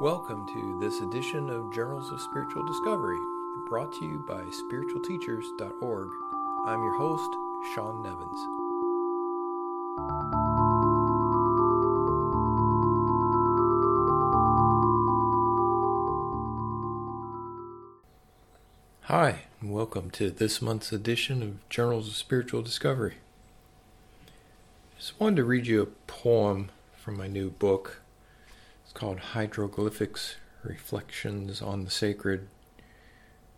Welcome to this edition of Journals of Spiritual Discovery, brought to you by SpiritualTeachers.org. I'm your host, Shawn Nevins. Hi, and welcome to this month's edition of Journals of Spiritual Discovery. Just wanted to read you a poem from my new book. It's called Hydroglyphics, Reflections on the Sacred,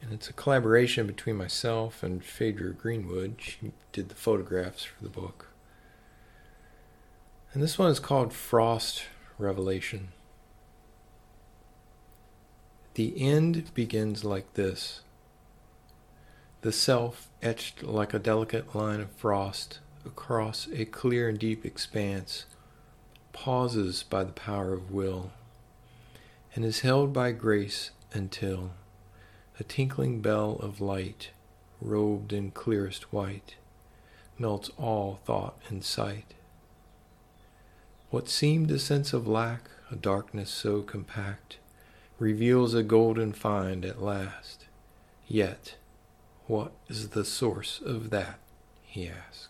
and it's a collaboration between myself and Phaedra Greenwood. She did the photographs for the book. And this one is called Frost Revelation. The end begins like this. The self etched like a delicate line of frost across a clear and deep expanse pauses by the power of will, and is held by grace until a tinkling bell of light, robed in clearest white, melts all thought and sight. What seemed a sense of lack, a darkness so compact, reveals a golden find at last. Yet, what is the source of that? He asked.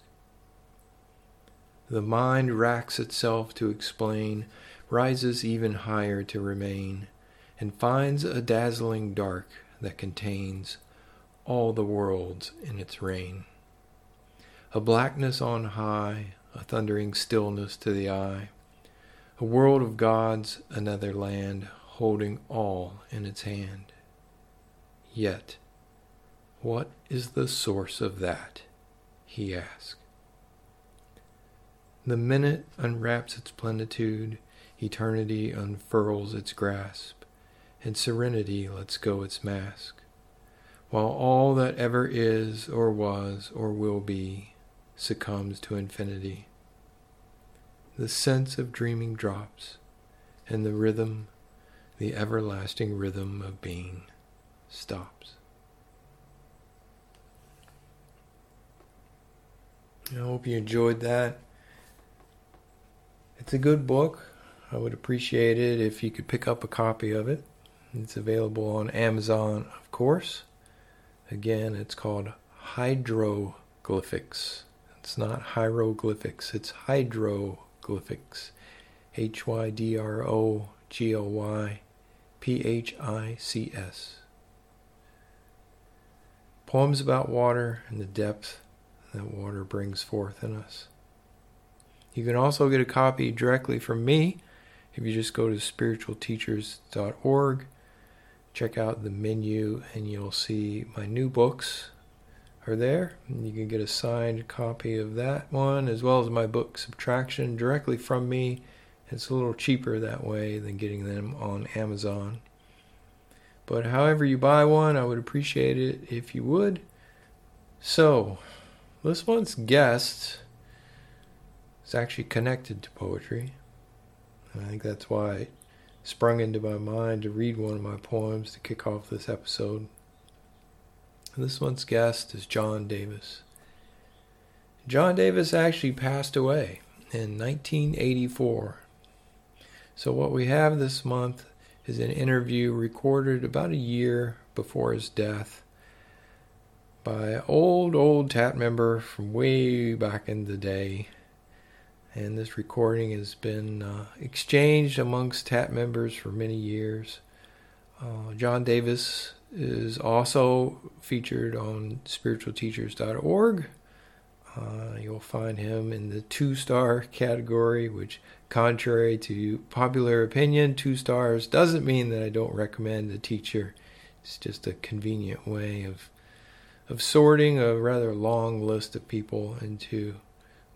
The mind racks itself to explain, rises even higher to remain, and finds a dazzling dark that contains all the worlds in its reign. A blackness on high, a thundering stillness to the eye, a world of gods, another land, holding all in its hand. Yet, what is the source of that? He asked. The minute unwraps its plenitude, eternity unfurls its grasp, and serenity lets go its mask, while all that ever is or was or will be succumbs to infinity. The sense of dreaming drops, and the rhythm, the everlasting rhythm of being, stops. I hope you enjoyed that. It's a good book. I would appreciate it if you could pick up a copy of it. It's available on Amazon, of course. Again, it's called Hydroglyphics. It's not hieroglyphics, it's hydroglyphics. Hydroglyphics. Poems about water and the depth that water brings forth in us. You can also get a copy directly from me if you just go to spiritualteachers.org, check out the menu, and you'll see my new books are there. And you can get a signed copy of that one, as well as my book Subtraction, directly from me. It's a little cheaper that way than getting them on Amazon. But however you buy one, I would appreciate it if you would. So, this month's guest, it's actually connected to poetry. And I think that's why it sprung into my mind to read one of my poems to kick off this episode. And this month's guest is John Davis. John Davis actually passed away in 1984. So what we have this month is an interview recorded about a year before his death by an old Tatt member from way back in the day. And this recording has been exchanged amongst TAP members for many years. John Davis is also featured on spiritualteachers.org. You'll find him in the 2-star category, which, contrary to popular opinion, 2 stars doesn't mean that I don't recommend the teacher. It's just a convenient way of sorting a rather long list of people into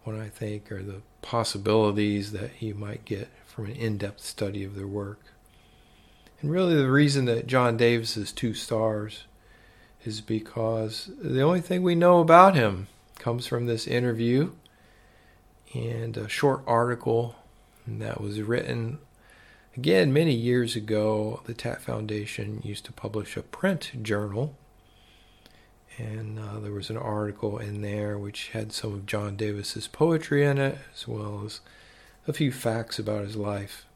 what I think are the possibilities that you might get from an in-depth study of their work. And really the reason that John Davis is 2 stars is because the only thing we know about him comes from this interview and a short article that was written, again, many years ago. The Tatt Foundation used to publish a print journal, and there was an article in there which had some of John Davis's poetry in it, as well as a few facts about his life.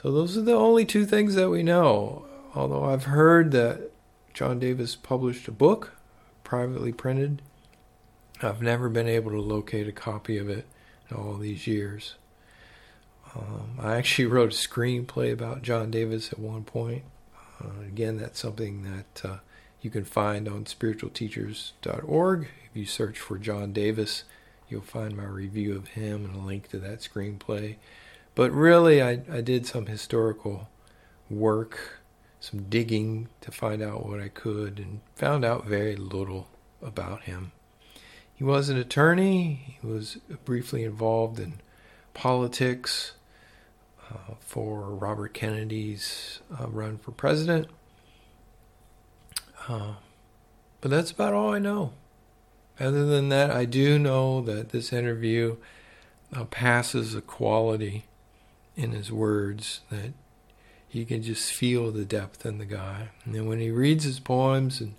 So those are the only two things that we know, although I've heard that John Davis published a book, privately printed. I've never been able to locate a copy of it in all these years. I actually wrote a screenplay about John Davis at one point. Again, that's something that you can find on SpiritualTeachers.org. If you search for John Davis, you'll find my review of him and a link to that screenplay. But really, I did some historical work, some digging to find out what I could, and found out very little about him. He was an attorney. He was briefly involved in politics for Robert Kennedy's run for president. But that's about all I know. Other than that, I do know that this interview passes a quality in his words that you can just feel the depth in the guy. And then when he reads his poems, and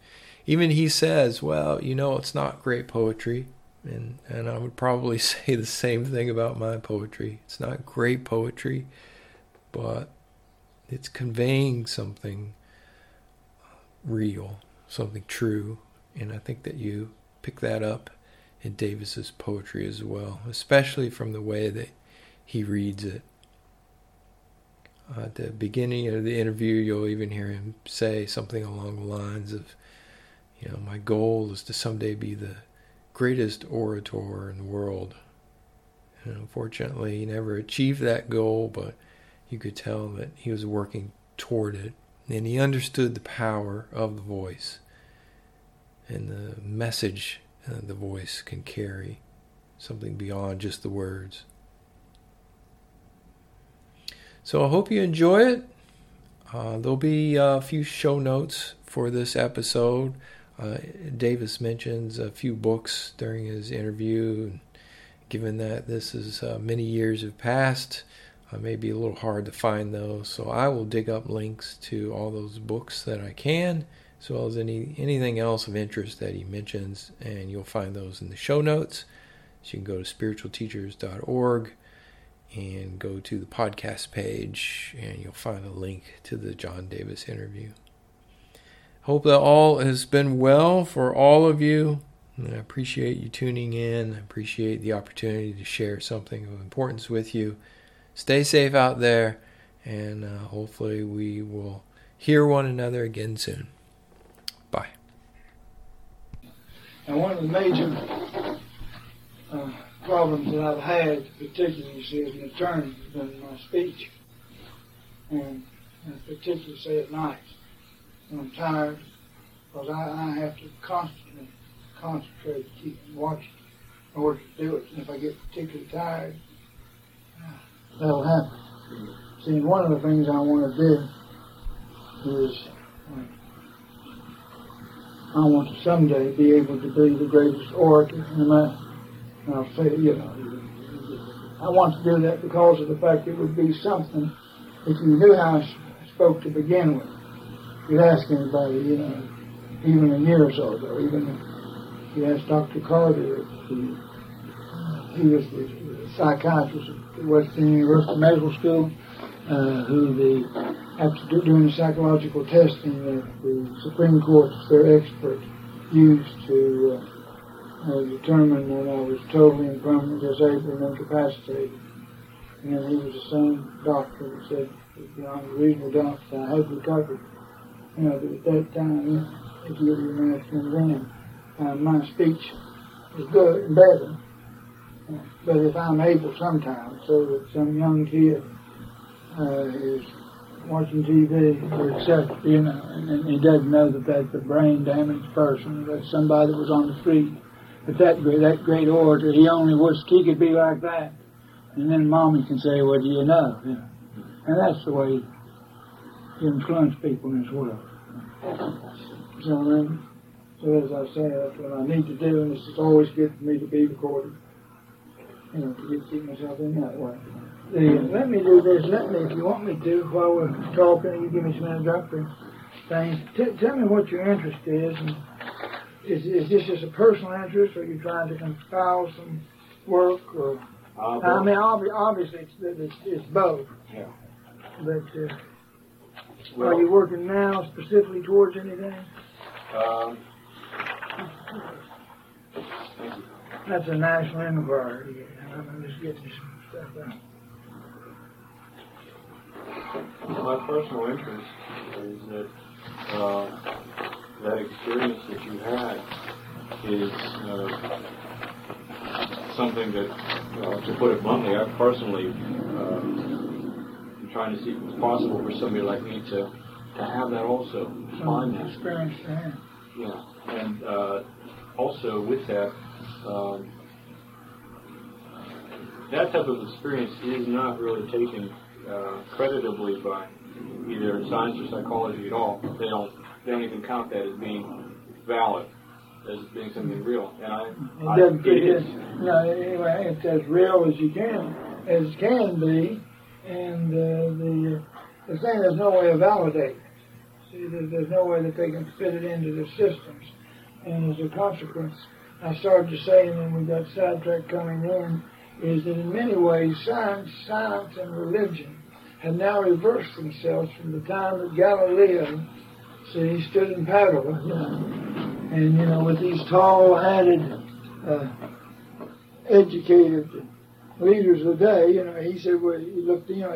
even he says, well, you know, it's not great poetry. And I would probably say the same thing about my poetry. It's not great poetry, but it's conveying something real, something true. And I think that you pick that up in Davis's poetry as well, especially from the way that he reads it. At the beginning of the interview, you'll even hear him say something along the lines of, you know, my goal is to someday be the greatest orator in the world. And unfortunately, he never achieved that goal, but you could tell that he was working toward it. And he understood the power of the voice and the message the voice can carry, something beyond just the words. So I hope you enjoy it. There'll be a few show notes for this episode. Davis mentions a few books during his interview. Given that this is many years have passed, it may be a little hard to find those. So I will dig up links to all those books that I can, as well as anything else of interest that he mentions, and you'll find those in the show notes. So you can go to spiritualteachers.org and go to the podcast page, and you'll find a link to the John Davis interview. Hope that all has been well for all of you. And I appreciate you tuning in. I appreciate the opportunity to share something of importance with you. Stay safe out there, and hopefully we will hear one another again soon. Bye. And one of the major problems that I've had, particularly, you see, as an attorney, has been my speech, and particularly, say, at night. I'm tired, because I have to constantly concentrate, keep watching in order to do it. And if I get particularly tired, that'll happen. See, one of the things I want to do is I want to someday be able to be the greatest orator. And I'll say, you know, I want to do that because of the fact it would be something if you knew how I spoke to begin with. You'd ask anybody, you know, even a year or so ago, even if you asked Dr. Carter, he was the psychiatrist at Western University of Medical School, after doing the psychological testing that the Supreme Court, their expert, used to determine that I was totally and permanently disabled and incapacitated. And then he was the same doctor that said, beyond a reasonable doubt, that I had recovered. You know, at that time, if you were an American then, my speech is good and better. But if I'm able sometimes, so that some young kid is watching TV or etc., you know, and he doesn't know that that's a brain-damaged person, that's somebody that was on the street. But that great orator, he only wished he could be like that. And then Mommy can say, well, do you know? You know? And that's the way influence people in this world. So as I say, that's what I need to do, and it's just always good for me to be recorded. You know, to keep myself in that way. Let me do this. Let me, if you want me to, while we're talking, you give me some introductory things. Tell me what your interest is. And is this just a personal interest, or are you trying to compile some work? Or I mean, obviously, it's both. Yeah. But are you working now specifically towards anything? That's a national inquiry. Yeah. I'm just getting some stuff out. My personal interest is that that experience that you had is something that, to put it bluntly, I personally am trying to see if it's possible for somebody like me to have that also. Find that experience to have. Yeah, and also with that, that type of experience is not really taken creditably by either in science or psychology at all. They don't even count that as being valid, as being something real. And anyway, it's as real as you can, be, and the thing, there's no way to validate it. See, there's no way that they can fit it into the systems. And as a consequence, I started to say, and then we got sidetracked coming in, is that in many ways science and religion have now reversed themselves from the time that Galileo, see, stood in Padua, and with these tall-hatted, educated leaders of the day, he said, well, he looked, he got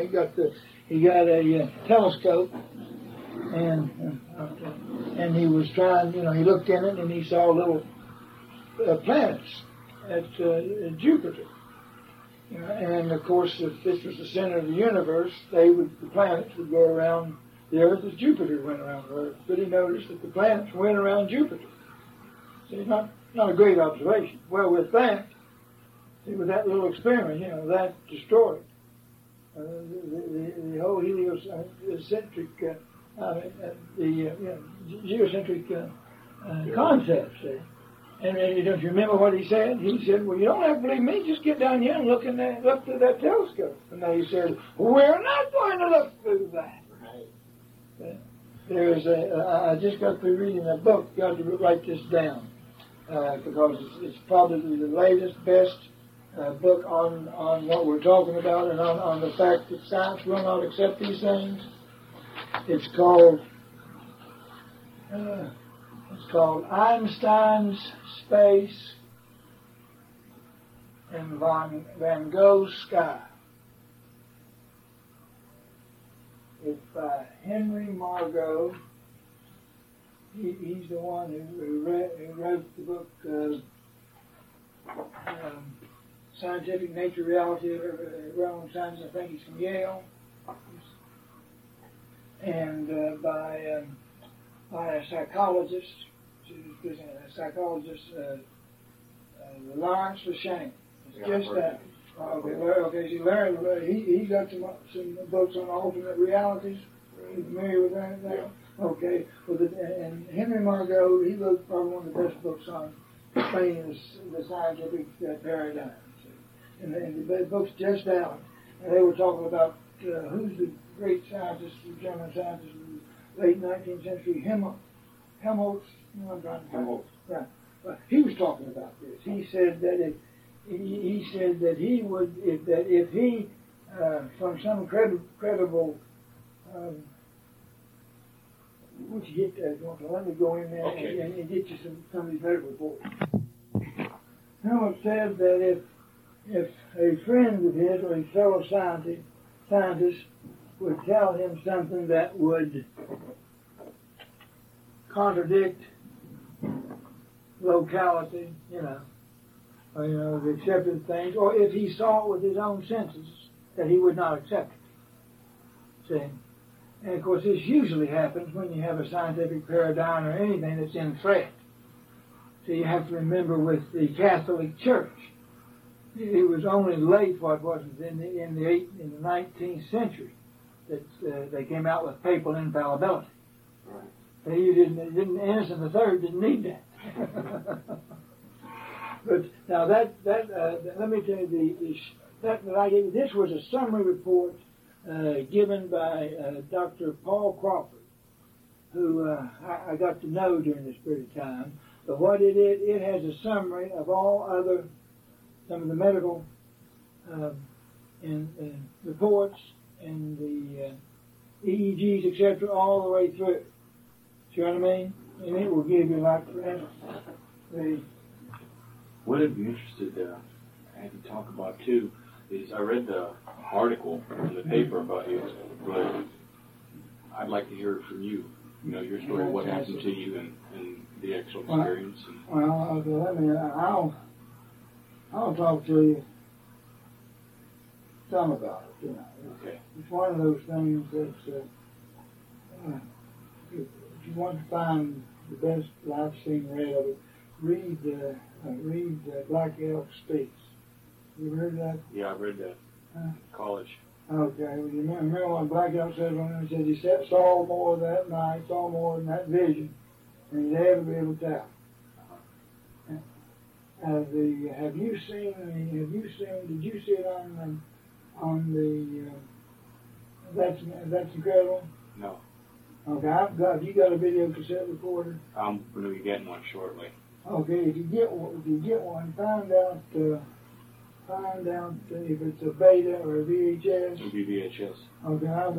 a telescope, and he was trying, he looked in it and he saw little planets at Jupiter. And of course, if this was the center of the universe, the planets would go around the Earth as Jupiter went around the Earth. But he noticed that the planets went around Jupiter. See, not a great observation. Well, with that, with that little experiment, that destroyed the whole heliocentric, geocentric concept. See. And if you remember what he said? He said, well, you don't have to believe me. Just get down here and look through that telescope. And they said, we're not going to look through that. Right. I just got through reading a book. Got to write this down. Because it's probably the latest, best book on what we're talking about and on the fact that science will not accept these things. It's called... it's called Einstein's Space and Van Gogh's Sky. It's by Henry Margot. He's the one who wrote the book Scientific Nature, Reality, Wrong Science. I think he's from Yale. And by a psychologist, Lawrence LeShan. Just that. He's got some books on alternate realities. Are you familiar with that? Yeah. Okay. Well, and Henry Margot, he wrote probably one of the best books on explaining the scientific paradigm. And the book's just out. And they were talking about who's the great scientist, the German scientist, late 19th century, Helmholtz. Helmholtz. Right. Well, he was talking about this. He said that if he from some credible, would you get that? Let me go in there and get you some of these medical reports. Helmholtz said that if a friend of his or a fellow scientist would tell him something that would contradict locality, or the accepted things, or if he saw it with his own senses, that he would not accept it. See? And of course, this usually happens when you have a scientific paradigm or anything that's in threat. So you have to remember with the Catholic Church, it was only late, in the 19th century, that they came out with papal infallibility. Right. Innocent III didn't need that. But now let me tell you that I gave you. This was a summary report given by Dr. Paul Crawford, who I got to know during this period of time. But what it is, it has a summary of some of the medical reports. and the EEGs, etc., all the way through. See what I mean? And it will give you life forever. What I'd be interested in, I had to talk about too, is I read the article in the paper about it, but I'd like to hear it from you. You know, your story, what happened to you, and the actual experience. Well, okay, let me, I'll talk to you some about it, you know. Okay. It's one of those things that's, if you want to find the best life scene read of it, read Black Elk Speaks. You read that? Yeah, I read that. College. Okay, well, you remember what Black Elk said on him? He said he saw more that night, saw more than that vision, and he'd ever be able to tell. Did you see it on the that's incredible? No. Okay, you got a video cassette recorder? I'm going to be getting one shortly. Okay, if you get one, find out if it's a beta or a VHS. It'll be VHS. Okay, I've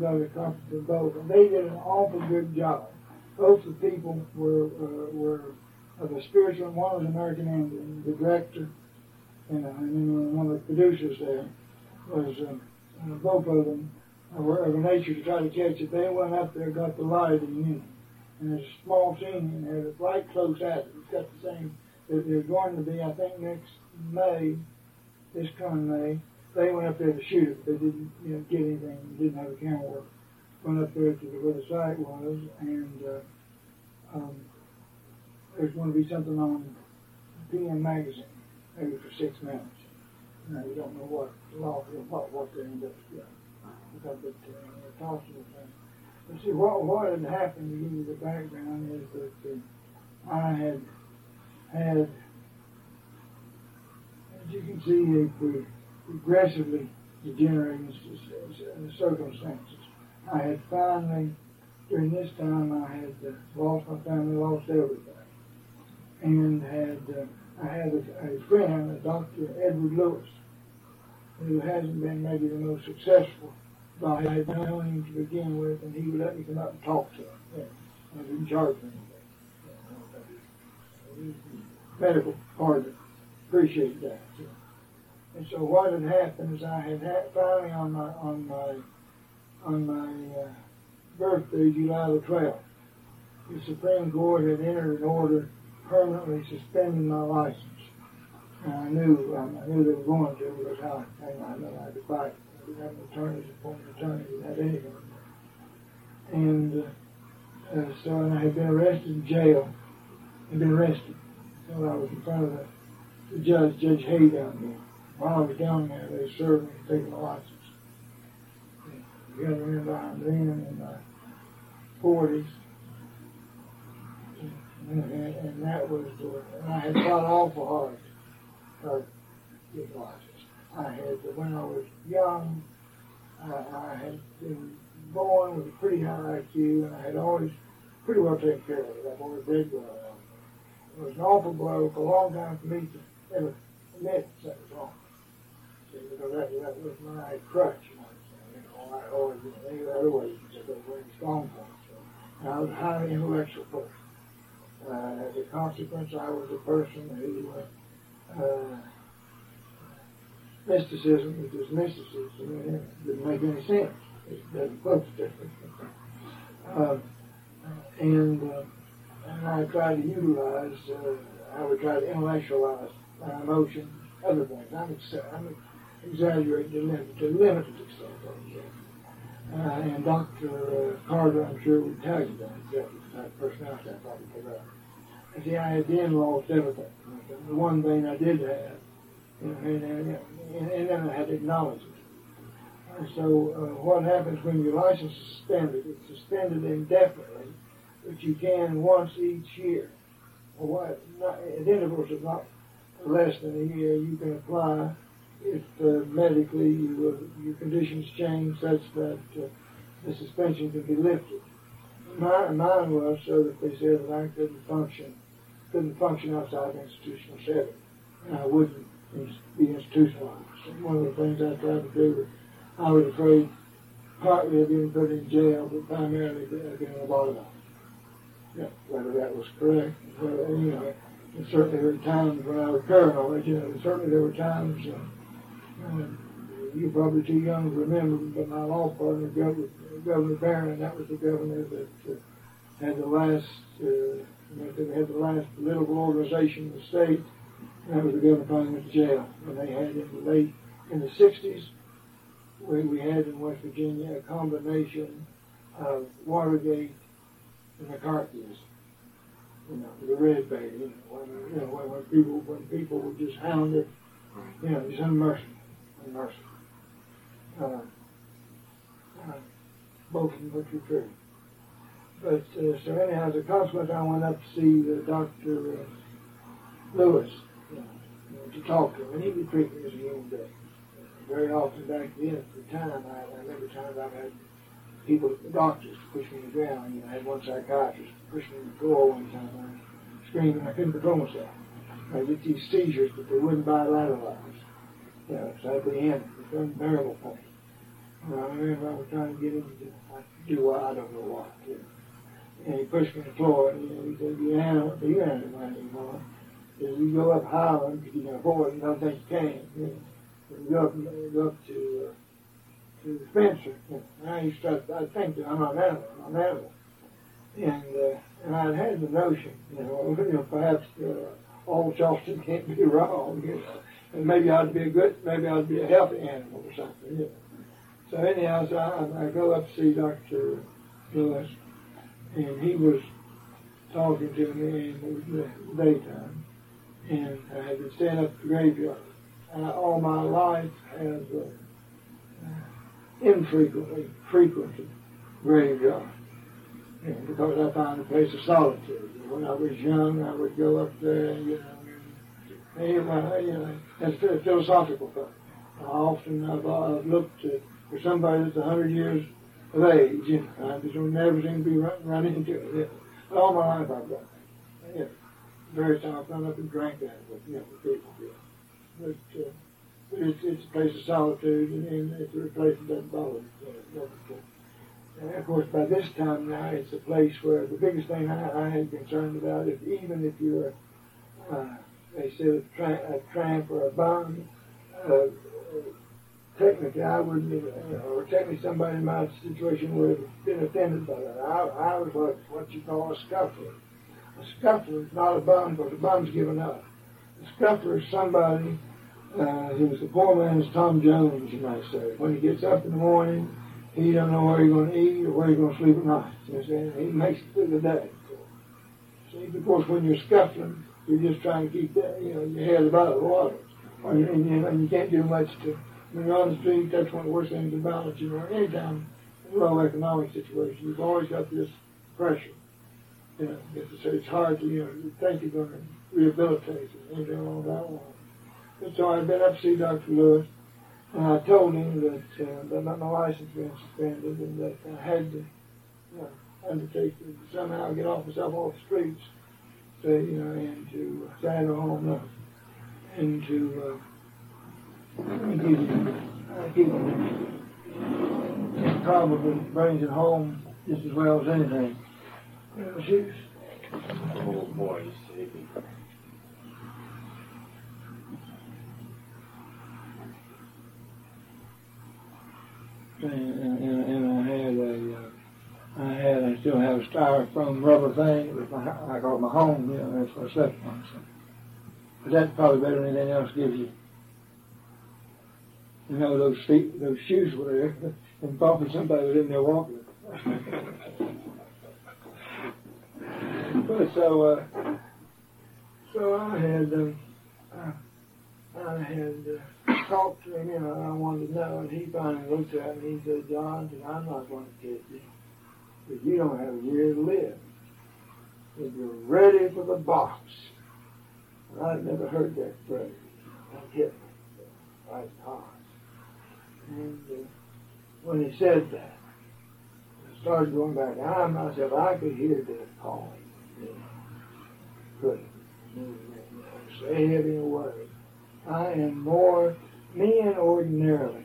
got a copy of both. They did an awful good job. Both the people were of a spiritual, one was American Indian, the director, and one of the producers there was, both of them were of a nature to try to catch it. They went up there, got the lighting in, and there's a small scene in there that's right close at it. It's got the same, there's going to be, I think this coming May, they went up there to shoot it. They didn't get anything, didn't have a camera work. Went up there to where the site was, and there's going to be something on PM Magazine, maybe for 6 minutes. Now, you don't know what they end up doing. Because it's a possible thing. But see, what had happened, to give you the background, is that I had, as you can see, progressively degenerating circumstances. I had finally, during this time, I had lost my family, lost everything. And I had a friend, Dr. Edward Lewis, who hasn't been maybe the most successful, but I had known him to begin with, and he would let me come up and talk to him. Yeah. I was in charge of him. Medical partner. Appreciate that. Yeah. And so what had happened is I had finally on my birthday, July the 12th, the Supreme Court had entered an order permanently suspending my license. And I knew they were going to, because I know I had to fight. I didn't have an attorney, appointed attorney, didn't have anything. And I had been arrested in jail, so I was in front of the judge, Judge Haye, down there. While I was down there, they served me and taken my license. The governor and I were in my 40s. And that was and I had fought awful hard to get license. When I was young, I had been born with a pretty high IQ, and I had always pretty well taken care of it. I've always read well. It was an awful blow for a long time for me to ever admit that was wrong. See, because that was my crutch. I always knew that other ways that was very strong for me. And I was a highly intellectual person. As a consequence, I was a person who mysticism, which is mysticism, it didn't make any sense. It doesn't look different. And I tried to utilize, I would try to intellectualize my emotions, other things. I'm exaggerating to limit myself. And Dr. Carter, I'm sure, would tell you that. Personality, I probably forgot. And see, I had then lost everything. The one thing I did have, and then I had to acknowledge it. And so, what happens when your license is suspended? It's suspended indefinitely, but you can once each year. At intervals of not less than a year, you can apply if medically your conditions change such that the suspension can be lifted. Mine was so that they said that I couldn't function outside the institutional setting, and I wouldn't be institutionalized. And one of the things I tried to do was I was afraid partly being put in jail, but primarily being abolished. Yeah, whether that was correct, whether, you know, and certainly there were times when I was paranoid, you know, and certainly there were times, you're probably too young to remember, but my law partner, Governor Barron, that was the governor that had the last political organization in the state, and that was the governor probably went to jail. And they had in the late, in the 60s, we had in West Virginia a combination of Watergate and McCarthyism. You know, the red bait, when people were just hounded, you know, just unmerciful. Both of which were true. But, so anyhow, as a consequence, I went up to see Dr. Lewis, to talk to him, and he would treat me as a human being. Very often back then, at the time, I remember times I've had people, doctors, to push me to the ground. You know, I had one psychiatrist push me to the floor one time. I screamed and I couldn't control myself. I get these seizures, but they wouldn't bilateralize. You know, so I'd be in it. It's unbearable pain. And I remember I was trying to get him to do what, I don't know what. You know. And he pushed me to the floor, and he said, "You're animal anymore. If you go up Highland, if you can afford it, I don't think you can. You know. Go up to the Spencer. You know. I used to think that I'm not an animal. And I had the notion, perhaps all Charleston can't be wrong, you know. And maybe I'd be a healthy animal or something, you know. So anyhow, so I go up to see Dr. Lewis, and he was talking to me in the daytime, and I had been standing up at the graveyard. And all my life has infrequently frequented graveyards, because I found a place of solitude. When I was young, I would go up there, and that's a philosophical thing. I've looked for somebody that's 100 years of age, I just never seem to be running into it. But all my life I've done that. Various times I've gone up and drank that with people. But it's a place of solitude, and it's a place that doesn't bother me. And of course, by this time now, it's a place where the biggest thing I had concerned about is, even if you're a tramp or a bum, technically I wouldn't, or technically somebody in my situation would have been offended by that. I was what you call a scuffler. A scuffler is not a bum, but a bum's given up. A scuffler is somebody who's the poor man's Tom Jones, you might say. When he gets up in the morning, he don't know where he's going to eat or where he's going to sleep at night. He makes it through the day. See, of course, when you're scuffling, you're just trying to keep that, your head above the water. And you can't do much to, when you're on the street, that's one of the worst things about it. Any time in a low economic situation, you've always got this pressure. It's hard to, you think you're going to rehabilitate or anything along that line. And so I'd been up to see Dr. Lewis, and I told him that my license had been suspended and that I had to undertake to somehow get myself off the streets, and to stand at home and to keep probably brings it home just as well as anything. She's a little boy, baby. And I still have a styrofoam rubber thing. I call it my home. That's what I slept on. But that's probably better than anything else gives you. Those feet, those shoes were there, and probably somebody was in there walking. So I had talked to him, I wanted to know, and he finally looked at me and he said, "John, I'm not going to kill you, but you don't have a year to live. If you're ready for the box." And I'd never heard that phrase. That hit me right hard. And when he said that, I started going back. I myself, I could hear death calling. Good. Say it in a word. I am more men ordinarily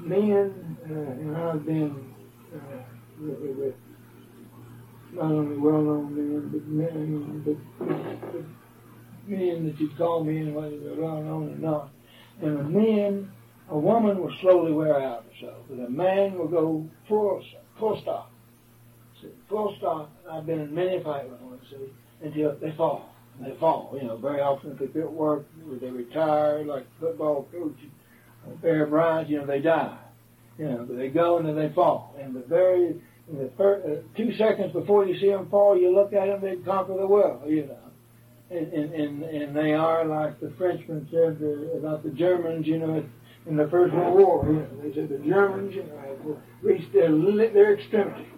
men and I've been with not only well-known men, but men that you'd call men, whether they're well-known or not. And a woman will slowly wear out herself, but a man will go full stop. See, full stop. I've been in many fights with them, see, until they fall. And they fall. You know, very often if they quit work, they retire, like football coach, Bear Bryant, you know, they die. You know, but they go and then they fall. And the 2 seconds before you see them fall, you look at them, they conquer the world, you know. And they are like the Frenchman said about the Germans, you know, in the First World War. You know, they said the Germans, you know, have reached their extremity.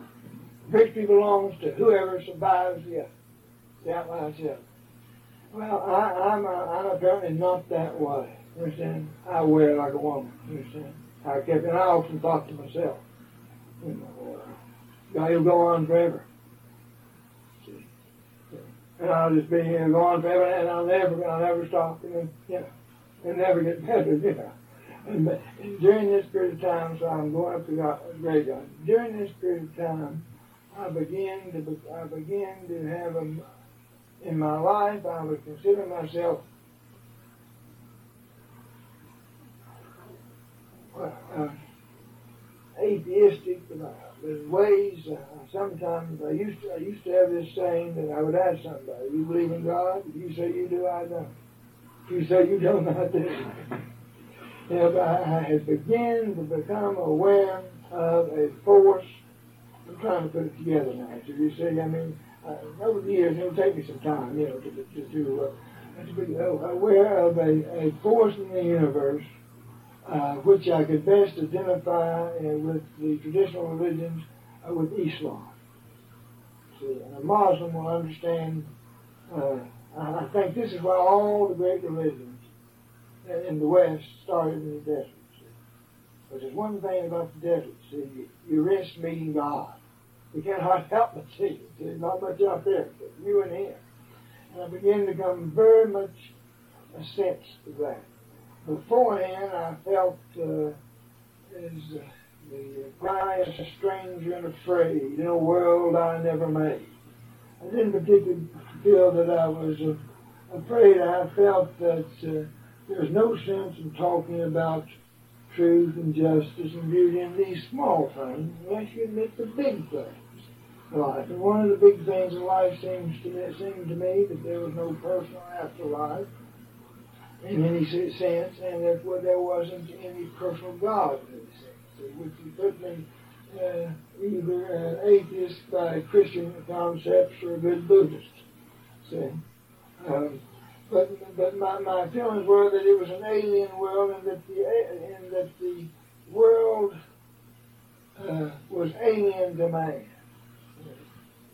Victory belongs to whoever survives the other. That was it. Well, I'm apparently not that way. You understand? I wear like a woman. You understand? And I often thought to myself, you know, God, he'll go on forever. See? And I'll just be here and go on forever, and I'll never stop, and you know, and never get better, you know. And during this period of time, so I'm going up to the graveyard. During this period of time, I began to have in my life, I would consider myself atheistic, but ways. Sometimes I used to have this saying that I would ask somebody, "You believe in God? If you say you do, I don't. If you say you don't, I do." Yeah, but I had begun to become aware of a force. I'm trying to put it together now. So you see, I mean, over the years it'll take me some time, you know, to be aware of a force in the universe. Which I could best identify with the traditional religions, with Islam. See, and a Muslim will understand, I think this is why all the great religions in the West started in the desert. See. But there's one thing about the desert, see, you risk meeting God. You can't hardly help but see it. There's not much out there, but you and him. And I began to become very much a sense of that. Beforehand, I felt the guy as a stranger and afraid in a world I never made. I didn't particularly feel that I was afraid. I felt that there was no sense in talking about truth and justice and beauty and these small things unless you admit the big things in life. And one of the big things in life seemed to me that there was no personal afterlife. In any sense, and therefore there wasn't any personal God in any sense, which would put me either an atheist by Christian concepts or a good Buddhist. See, but my feelings were that it was an alien world, and that the world was alien to man.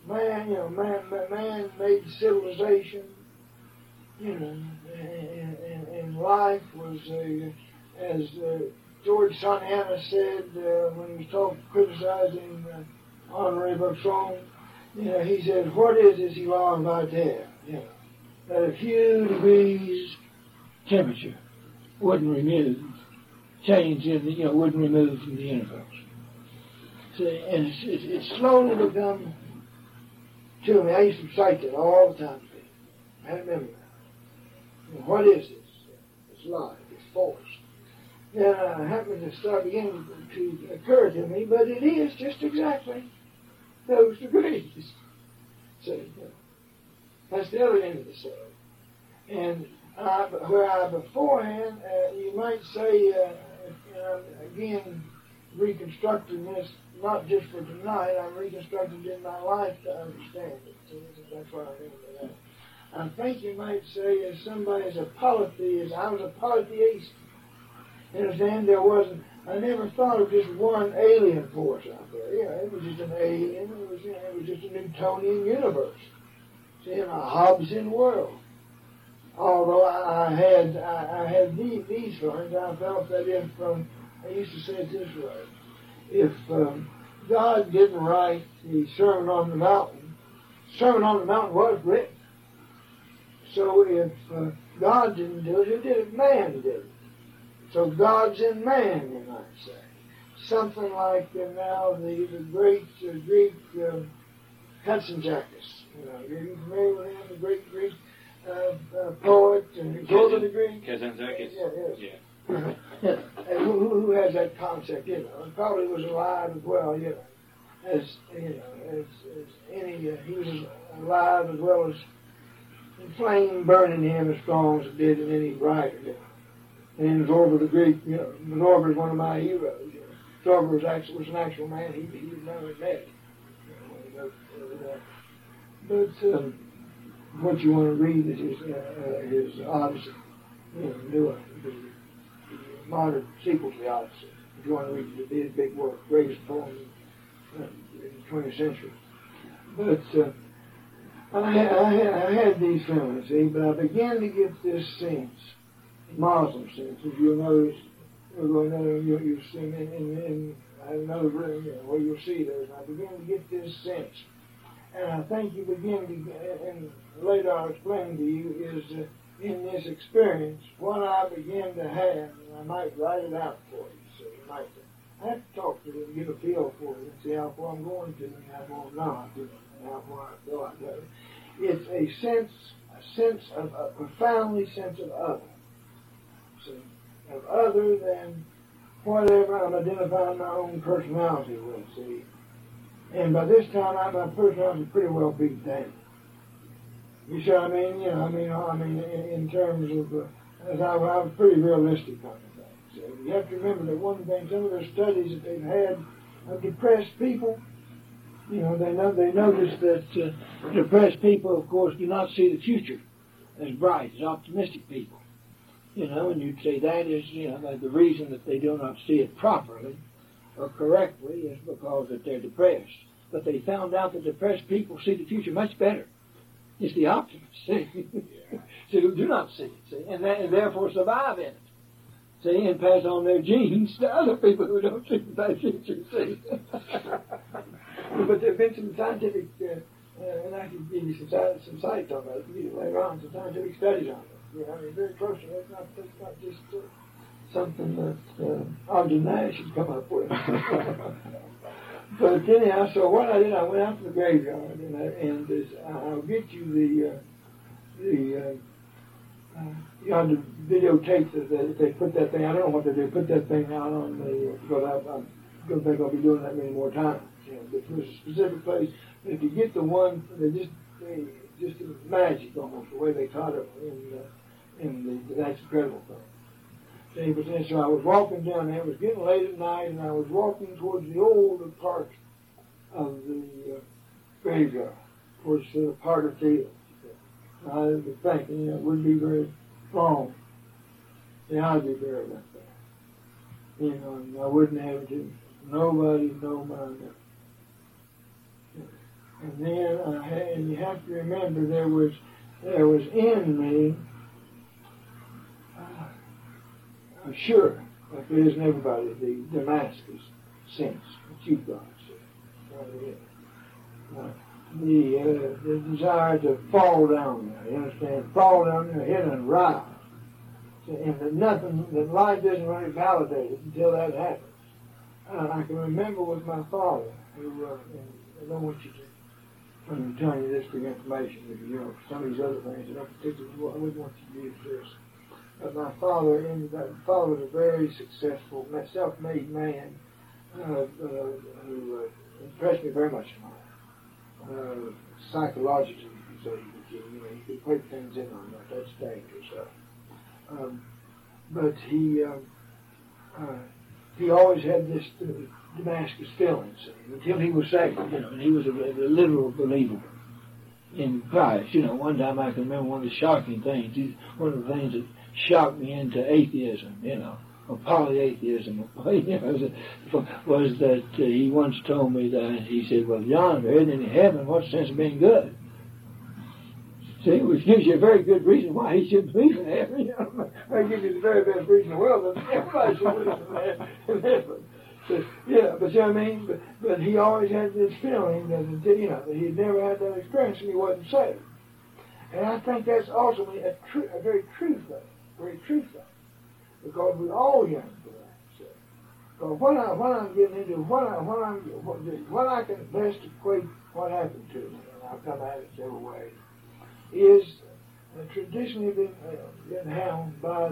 Man made civilization. You know, and life was, as George Santayana said when he was criticizing Henri Bergson, you know, he said, "What is this law of Voltaire? You know, that a few degrees temperature wouldn't remove from the universe." See, and it's slowly become to me. I used to recite that all the time. I remember that. And what is this? It's life. It's force. Then I happened to start beginning to occur to me, but it is just exactly those degrees. So that's the other end of the story. And where I beforehand, you might say, again, reconstructing this not just for tonight. I'm reconstructing in my life to understand it. So that's why I remember that. I think you might say, as somebody as a polytheist, I was a polytheist. You understand? I never thought of just one alien force out there. Yeah, it was just an alien. It was just a Newtonian universe. See, in a Hobbesian world. Although I had these feelings, I felt that if I used to say it this way: if God didn't write the Sermon on the Mountain was written. So if God didn't do it, who did it? Man did it. So God's in man, you might say. something like the great Greek Kazantzakis. You're familiar with him, the great Greek poet and Golden Degree? Kazantzakis. Yeah. And who has that concept? Probably was alive as well. He was alive as well as the flame burning him as strong as it did in any writer. And Zorba the Greek, Zorba is one of my heroes. Zorba was an actual man. He was never dead. But what you want to read is his Odyssey. The modern sequel to the Odyssey. If you want to read his big work, greatest poem in the 20th century. But I had these feelings, but I began to get this sense, Muslim sense, if you'll notice, you'll see in another room, where you'll see those, I began to get this sense. And I think you begin to, and later I'll explain to you, is in this experience, what I began to have, and I might write it out for you, so you might I have to talk to them, get a feel for it, and see how far I'm going to, and how far I'm not doing, and how far I feel I go. It's a profoundly sense of other. See, of other than whatever I'm identifying my own personality with, see. And by this time, my personality is pretty well beat down. You see what I mean? In terms of, I was pretty realistic on it. You have to remember that one thing, some of the studies that they've had of depressed people, they noticed that depressed people, of course, do not see the future as bright as optimistic people. And you'd say that is, the reason that they do not see it properly or correctly is because that they're depressed. But they found out that depressed people see the future much better. It's the optimists, see, who do not see it, and therefore survive in it. See, and pass on their genes to other people who don't see the future, see. But there have been some scientific, and I can give you some sites on that later on, some scientific studies on it. Very close to it. It's not just something that Ogden Nash has come up with. But anyhow, so what I did, I went out to the graveyard, I'll get you the videotape that they put that thing. I don't know what they do. Put that thing out on the because I don't think I'll be doing that many more times. It was a specific place. But if you get the one, they just it was magic almost the way they caught it in the That's Incredible Thing. So I was walking down there. It was getting late at night, and I was walking towards the older part of the graveyard, towards the part of field. I was thinking it wouldn't be very long. I'd be buried up there. And I wouldn't have to. Nobody know my name. And then you have to remember there was in me I'm sure, like there is in everybody, the Damascus sense that you've got. The desire to fall down there, you understand? Fall down there, hit and rise. And that life isn't really validated until that happens. I can remember with my father, who, I don't want you to, I'm telling you this for your information, because some of these other things that I particularly wouldn't want you to use this. But my father ended up, was a very successful, self-made man who impressed me very much in my life. Psychologically, so you could put things in on that. That's dangerous. But he always had this Damascus feeling, until he was saved. And he was a literal believer in Christ. One time I can remember one of the shocking things. One of the things that shocked me into atheism. Or polyatheism, was that he once told me that, he said, well, John, there isn't any heaven, what's the sense of being good? See, which gives you a very good reason why he should believe in heaven. I give you the very best reason in the world that everybody should believe in heaven. But you know what I mean? But he always had this feeling that, that he'd never had that experience and he wasn't saved. And I think that's also a very true thing. Because we're all young for that. what I can best equate what happened to me, and I've come at it several ways, is traditionally been handled by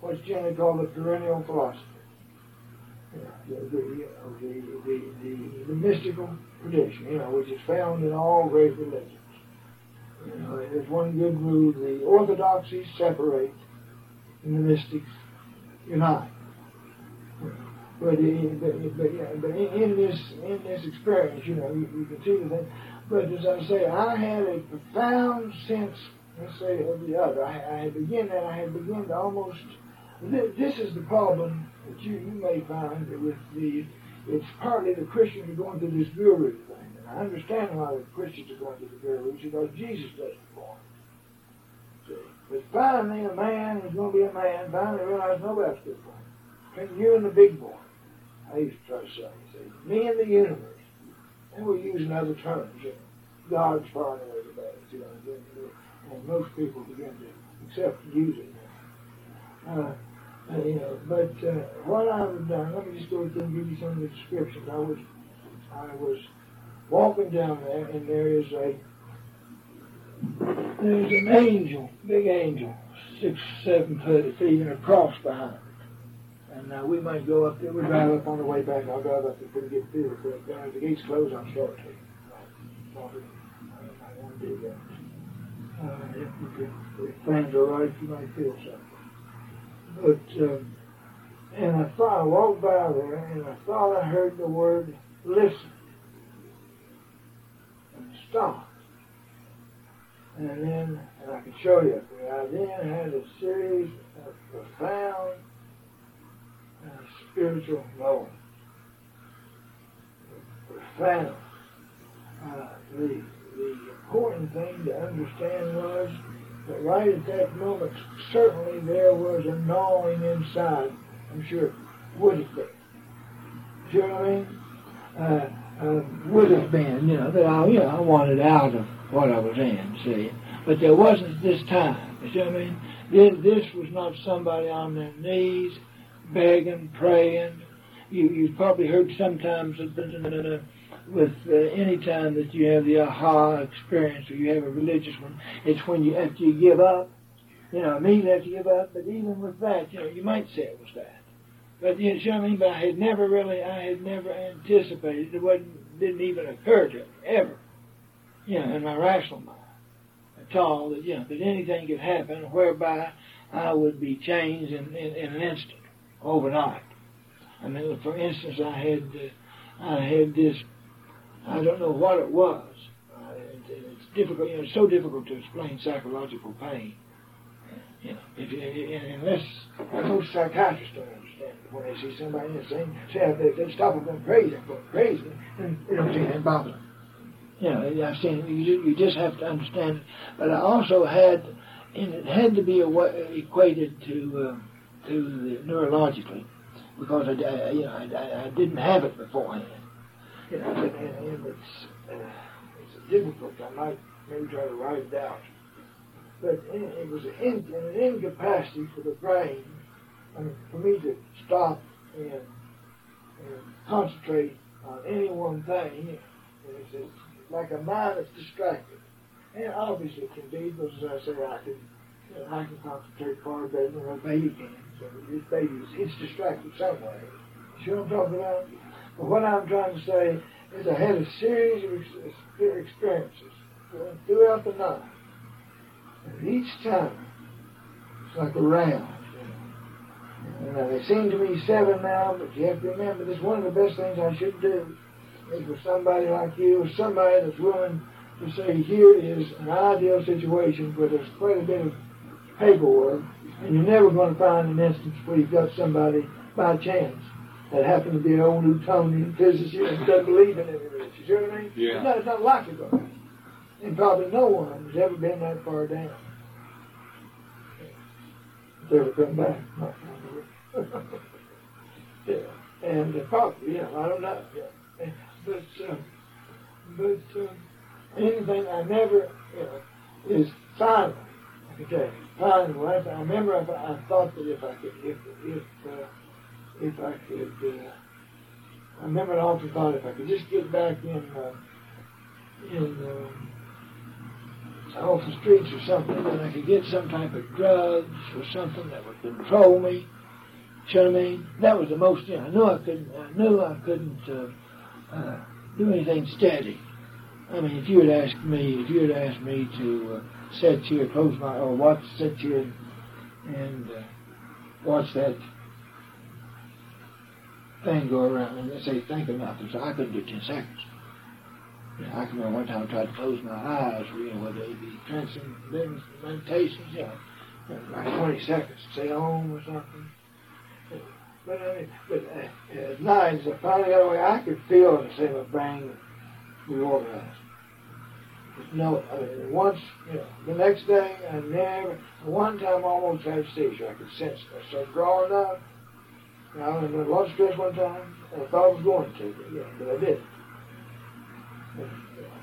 what's generally called the perennial philosophy, the mystical tradition, which is found in all great religions. There's one good rule: the orthodoxies separate, and the mystics unite. But in this experience, you can see that. But as I say, I had a profound sense, let's say, of the other. I had begun to almost. This is the problem that you may find with the. It's partly the Christians are going through this guru thing, and I understand why the Christians are going through the gurus, because Jesus does it for them. See, but finally a man is going to be a man. Finally realized nobody else did for him. Between you and the big boy, I used to try to say, me and the universe, and we're using other terms, God's far and away the best, and most people begin to accept using that. But what I have done, let me just go through and give you some of the descriptions. I was walking down there, and there's an angel, big angel, 6, 7, 30 feet, and a cross behind it. And now we might go up there. We'll drive up on the way back. I'll drive up there pretty good feel for it. If the gate's closed, I'm short to you. I want to do that. If things are right, you might feel something. But, and I thought, I walked by there, and I thought I heard the word, listen. And stopped. And then, and I can show you, I then had a series of profound spiritual knowing, profound. The important thing to understand was that right at that moment, certainly there was a gnawing inside. I'm sure would have been. Do you know what I mean? Would have been. That I wanted out of what I was in. See, but there wasn't at this time. You see what I mean? This was not somebody on their knees, begging, praying. You've probably heard sometimes with any time that you have the aha experience or you have a religious one, it's when you after you give up. Immediately after you give up. But even with that, you might say it was that. But you know what I mean. But I had never anticipated. It didn't even occur to me ever. In my rational mind at all that that anything could happen whereby I would be changed in an instant. Overnight. I mean, for instance, I had this. I don't know what it was. It's difficult. It's so difficult to explain psychological pain. Unless most psychiatrists don't understand it. When they see somebody they stop them going crazy. And they don't see anything bother them. I've seen. You just have to understand it. But I also had, and it had to be equated to. Neurologically, because I didn't have it beforehand. It's difficult. I might maybe try to write it out, but it was an incapacity for the brain, for me to stop and concentrate on any one thing. It's like a mind that's distracted, and obviously it can be because, as I say, I can concentrate far better than a baby can. So this baby is distracted some way. See what I'm talking about? But what I'm trying to say is I had a series of experiences throughout the night. And each time, it's like a round. And they seem to me 7 now, but you have to remember this. One of the best things I should do is with somebody like you, or somebody that's willing to say, here is an ideal situation where there's quite a bit of paperwork, and you're never going to find an instance where you've got somebody by chance that happened to be an old Newtonian physicist and doesn't believe in any of this. You see what I mean? Yeah. It's not likely to happen. And probably no one has ever been that far down. It's ever come back. And probably, I don't know. Yeah. But anything I never is silent. I remember I thought that if I could, if if I could, I remember an awful thought, if I could just get back in off the streets or something, and I could get some type of drugs or something that would control me. You know what I mean? That was the most, you know, I knew I couldn't do anything steady. I mean, if you had asked me to sit here, close my, or watch, sit here and watch that thing go around, and they say, think about this, I couldn't do 10 seconds. You know, I can remember one time I tried to close my eyes, you know, whether it be transcendental meditations, you know, like 20 seconds, say Om or something. But I mean, at night, so finally got away, I could feel and say my brain reorganized. No, I mean, once, you know, the next day, I never, one time I almost had a seizure, I could sense it. So growing up, you know, I was in a lot of stress one time, and I thought I was going to, but I didn't.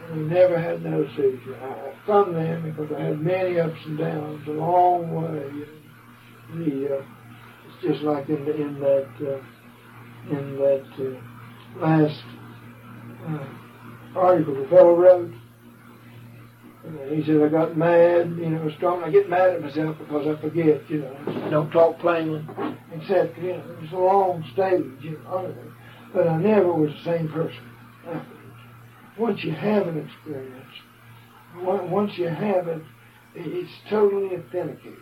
I never had no seizure. From them, because I had many ups and downs, a long way, it's just like in that last article the fellow wrote. He said, I got mad, you know, strong. I get mad at myself because I forget, you know, don't talk plainly, except, you know, it was a long stage, you know, but I never was the same person afterwards. Once you have an experience, once you have it, it's totally authenticated.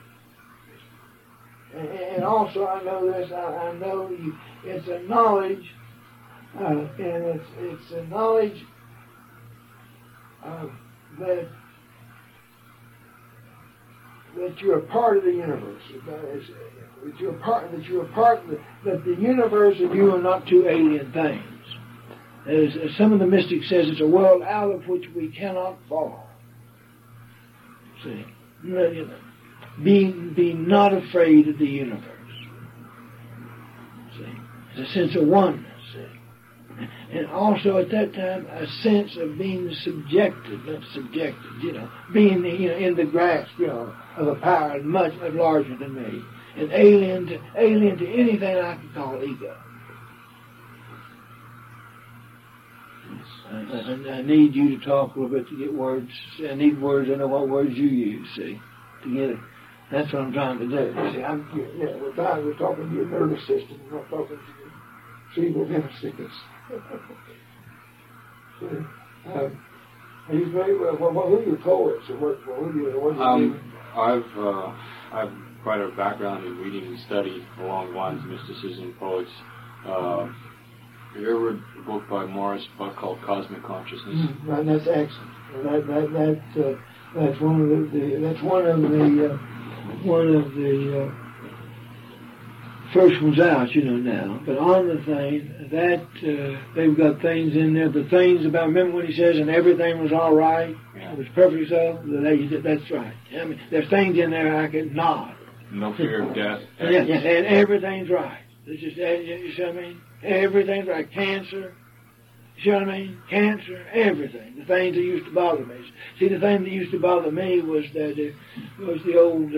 And also, I know this, I know you, it's a knowledge, and it's a knowledge that you're a part of the universe. That the universe and you are not two alien things. As some of the mystics says, it's a world out of which we cannot fall. See, you know, be not afraid of the universe. See, it's a sense of oneness. See, and also at that time a sense of being being in the grasp, you know, of a power much larger than me, and alien to anything I could call ego. I need you to talk a little bit to get words. I need words. I know what words you use, see, to get it. That's what I'm trying to do. See, we're talking to your nervous system. We're not talking to your cerebral hemispheres. Are you very well, who are your poets? I've quite a background in reading and study along lines of mysticism, poets. Have you ever read a book by Morris Buck called Cosmic Consciousness? Mm-hmm. Right, that's excellent. That's one of the first ones out, you know, now. But on the thing that they've got things in there. The things about, remember when he says, and everything was all right, yeah. It was perfect. So that's right. I mean, there's things in there I can nod. No fear of death. Yeah, and everything's right. This is, you see what I mean? Everything's right. Cancer, you see what I mean? Cancer, everything. The things that used to bother me. See, the thing that used to bother me was the old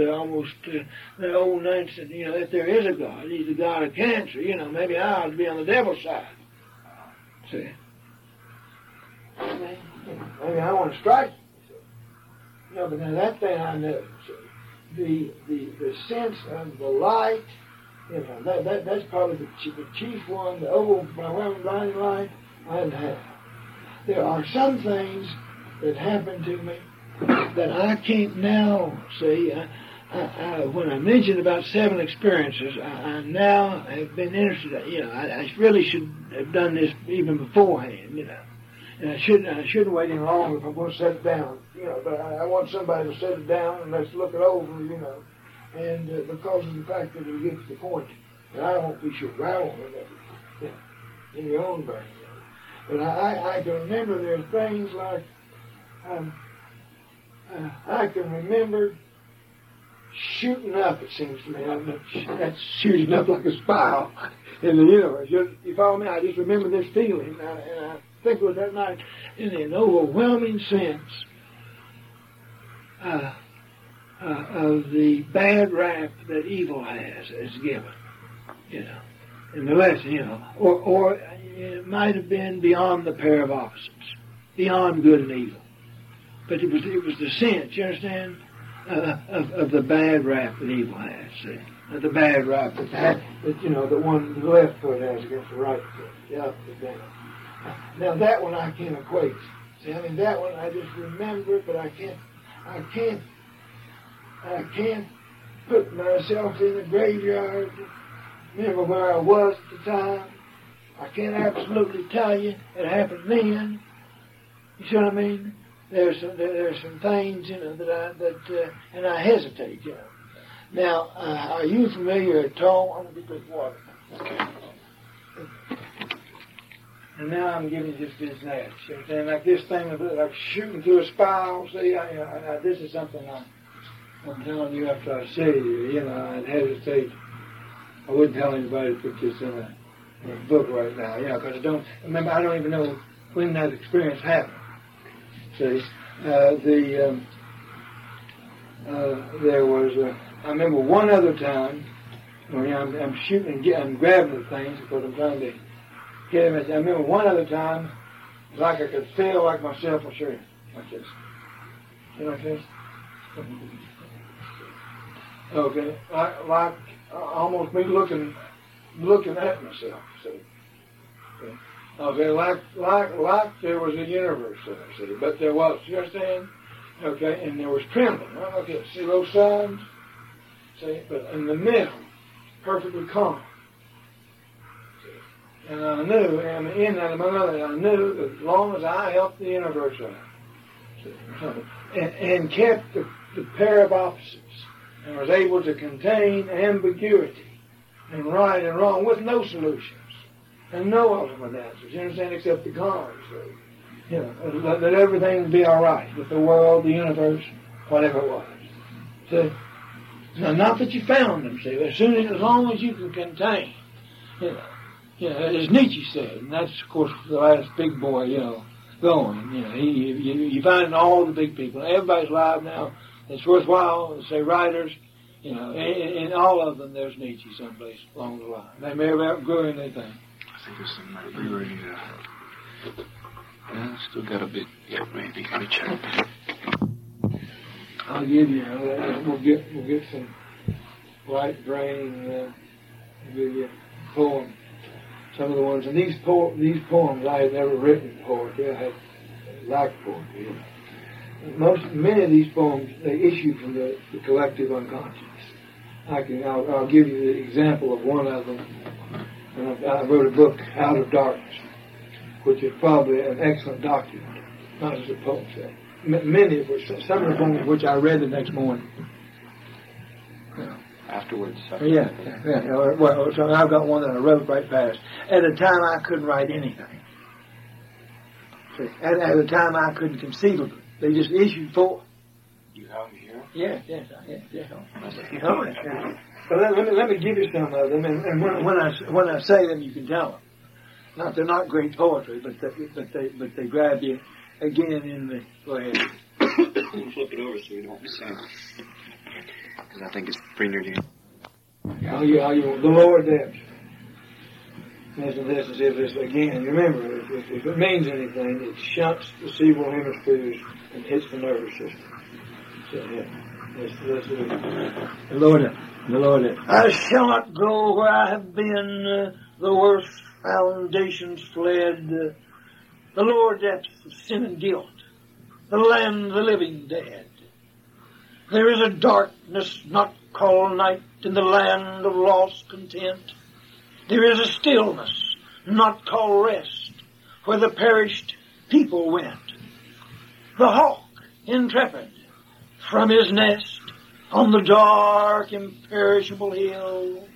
nonsense, you know, if there is a God, he's the God of cancer, you know, maybe I ought to be on the devil's side. See? Maybe I want to strike you. See? No, but now that thing I know, see? The sense of the light. You know, that's probably the chief one, the overriding light I have. There are some things that happen to me that I can't now see. When I mentioned about 7 experiences, I now have been interested. You know, I really should have done this even beforehand. You know, and I shouldn't wait any longer if I'm going to set it down. You know, but I want somebody to set it down and let's look it over. You know. And because of the fact that it gets to the point, and I won't be sure, I won't remember, yeah, in your own brain. But I can remember there's things like, I can remember shooting up, it seems to me. That's shooting up like a spiral in the universe. You follow me? I just remember this feeling, and I think it was that night, in an overwhelming sense, of the bad rap that evil has given, you know, in the lesson, you know, or it might have been beyond the pair of opposites, beyond good and evil. But it was the sense, you understand, of the bad rap that evil has, see? Of the bad rap that you know, the one the left foot has against the right foot, the up and down. Now that one I can't equate. See, I mean that one I just remember, but I can't put myself in the graveyard. Remember where I was at the time. I can't absolutely tell you it happened then. You see what I mean? There's some things, you know, that I hesitate, you know. Now, are you familiar at all? I'm going to get this water. And now I'm giving you just this that. You understand? Like this thing, like shooting through a spiral. See, I this is something I'm telling you after I see you. You know, I'd hesitate. I wouldn't tell anybody to put this in a book right now. You know, because I don't even know when that experience happened. See, there was I remember one other time when I'm shooting and I'm grabbing the things because I'm trying to get them. I remember one other time, like I could feel like myself was shooting like this. You know what I'm saying? Okay, like almost me looking at myself. See. Okay. Okay, like there was a universe there, see, but there was, you understand? Okay, and there was trembling, right? Okay, see those signs? See, but in the middle, perfectly calm. See? And I knew, and in that, among others, I knew that as long as I helped the universe out, see, and kept the pair of opposites, and was able to contain ambiguity and right and wrong with no solution. And no ultimate answers, you understand, except the cons. You know, that everything would be all right with the world, the universe, whatever it was. See? Now, not that you found them, see, as long as you can contain. You know, as Nietzsche said, and that's, of course, the last big boy, you know, going. You know, you find all the big people. Everybody's alive now. It's worthwhile, say, writers. You know, in all of them, there's Nietzsche someplace along the line. They may have outgrown anything. I think there's some rereading there. Yeah, still got a bit. Yeah, maybe. Let me check. I'll give you. We'll get some light brain poem. Some of the ones, and these poems I had never written poetry. I had liked poetry. Many of these poems they issue from the collective unconscious. I'll give you the example of one of them. And I wrote a book, Out of Darkness, which is probably an excellent document, not as a poem say. Many of which, some of the poems which I read the next morning. Afterwards. Yeah. Well, so I've got one that I wrote right past. At a time I couldn't write anything. See, at a time I couldn't conceive of it. They just issued forth. You have me here? Yeah. So let me give you some of them, and when I say them, you can tell them. Not they're not great poetry, but they grab you again in the. Go ahead. Flip it over so you don't miss out. Because I think it's pretty near to you. Oh, the lower depths. This is if it's again. Remember, if it means anything, it shunts the cerebral hemispheres and hits the nervous system. So yeah. The Lord, I shall not go where I have been, the worst foundations fled, the lower depths of sin and guilt, the land of the living dead. There is a darkness not called night in the land of lost content. There is a stillness not called rest where the perished people went. The hawk intrepid from his nest on the dark imperishable hill,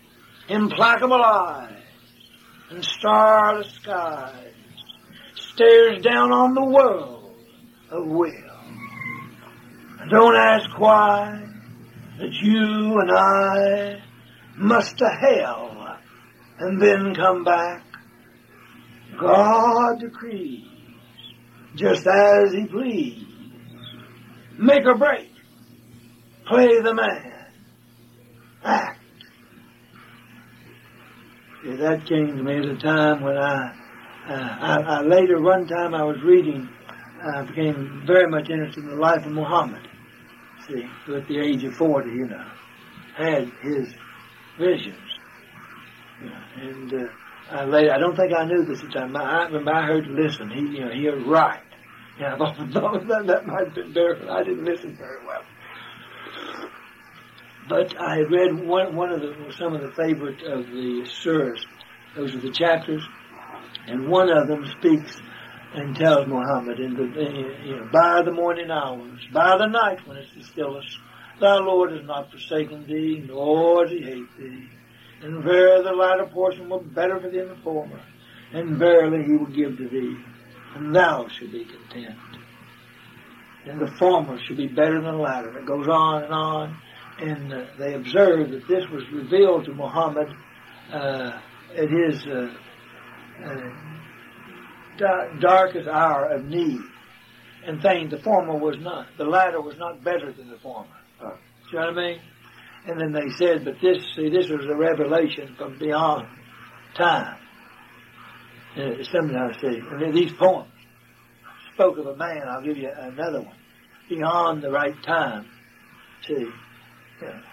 implacable eyes and starless skies, stares down on the world of will. Don't ask why that you and I must to hell and then come back. God decrees just as he please. Make or break. Play the man. Act. that came to me at a time when I later, one time I was reading, I became very much interested in the life of Muhammad, see, who at the age of 40, you know, had his visions. You know, and I don't think I knew this at the time. I remember I heard, listen, he was right. Yeah, I've often thought that might have been better, but I didn't listen very well. But I had read some of the favorite of the surahs. Those are the chapters, and one of them speaks and tells Muhammad, by the morning hours, by the night when it's the stillest, thy Lord has not forsaken thee, nor does he hate thee. And verily the latter portion will be better for thee than the former, and verily he will give to thee, and thou shalt be content. And the former shall be better than the latter. It goes on and on, and they observed that this was revealed to Muhammad at his darkest hour of need. And the former was not, the latter was not better than the former. Right. See what I mean? And then they said, but this was a revelation from beyond time. Sometimes I say, and these poems spoke of a man. I'll give you another one, beyond the right time. See,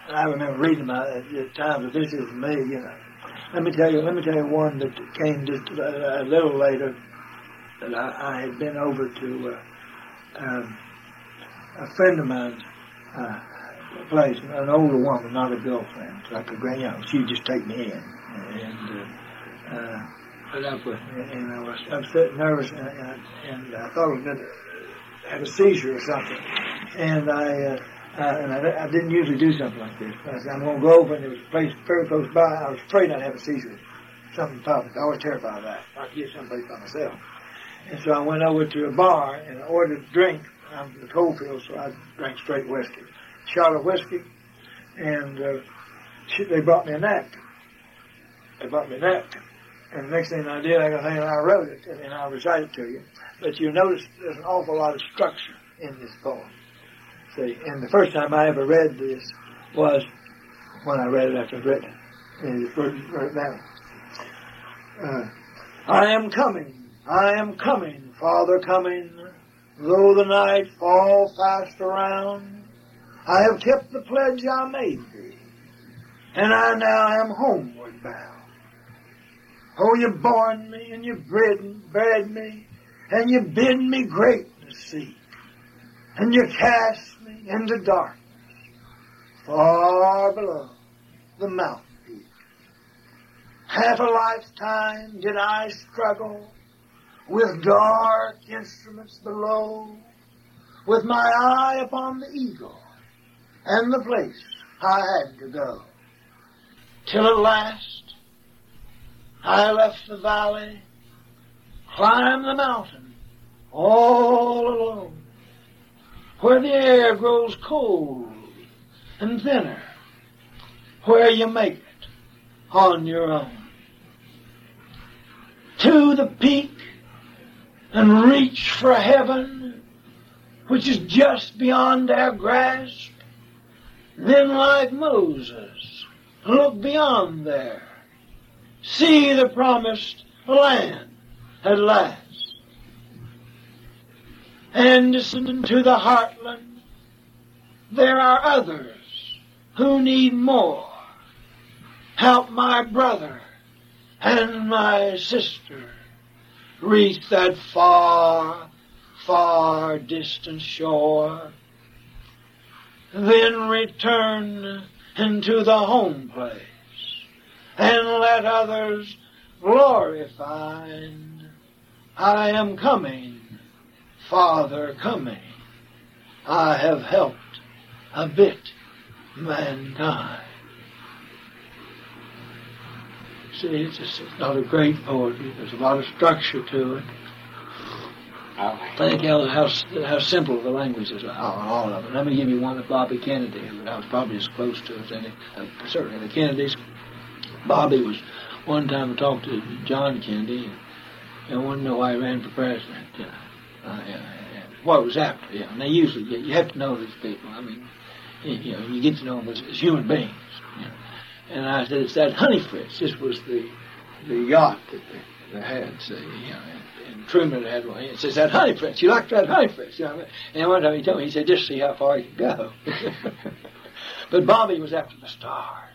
I remember reading them at times of this is me. You know, let me tell you one that came just a little later. That I had been over to a friend of mine's place, an older woman, not a girlfriend, like a grand young. She'd just take me in and up with me, and I was upset, nervous, and I thought I was going to have a seizure or something. And I didn't usually do something like this. But I said, I'm going to go over, and there was a place very close by. I was afraid I'd have a seizure, something public. I was terrified of that. I'd get someplace by myself. And so I went over to a bar and ordered a drink. I'm from the Coalfield, so I drank straight whiskey, shot of whiskey, and they brought me a napkin. And the next thing I did, I wrote it, and I'll recite it to you. But you notice there's an awful lot of structure in this poem. See, and the first time I ever read this was when I read it after I'd written it. And it wrote down. I am coming, Father, coming, though the night fall fast around. I have kept the pledge I made thee, and I now am homeward bound. Oh, you born me, and you bred me, and you bid me greatness seek, and you cast me into darkness, far below the mountain peak. Half a lifetime did I struggle with dark instruments below, with my eye upon the eagle and the place I had to go, till at last I left the valley, climbed the mountain, all alone, where the air grows cold and thinner, where you make it on your own. To the peak and reach for heaven, which is just beyond our grasp, then like Moses, look beyond there, see the promised land at last. And descend to the heartland. There are others who need more. Help my brother and my sister reach that far, far distant shore. Then return into the home place, and let others glory find. I am coming, Father, coming. I have helped a bit mankind. See, it's not a great poetry. There's a lot of structure to it. I think how simple the language is, all of it. Let me give you one of Bobby Kennedy, who I was probably as close to as any, certainly the Kennedys. Bobby was one time talked to John Kennedy, and wanted to know why he ran for president. What was after him? And they usually you have to know these people. I mean, you get to know them as human beings. You know. And I said, it's that Honey Fritz. This was the the yacht that they had, say, you know, and Truman had one. He says, that honeyfish, you like that honeyfish? You know what I mean? And one time he told me, he said, just see how far you go. But Bobby was after the stars.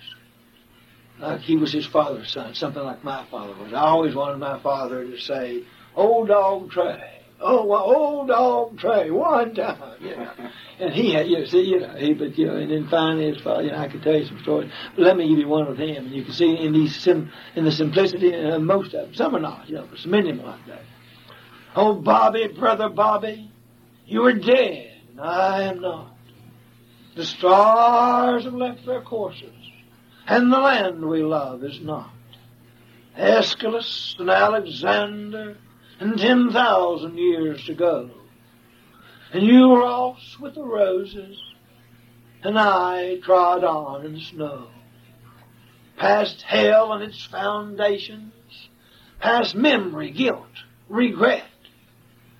Like he was his father's son, something like my father was. I always wanted my father to say, old dog Trey. Oh, well, old dog Trey, one time, you know. And he had, and then finally his father, you know, I could tell you some stories. But let me give you one of him. And you can see in the simplicity, most of them, some are not, you know, but many of them like that. Oh, Bobby, brother Bobby, you are dead, and I am not. The stars have left their courses, and the land we love is not. Aeschylus and Alexander, and 10,000 years to go, and you were off with the roses, and I trod on in the snow, past hell and its foundations, past memory, guilt, regret.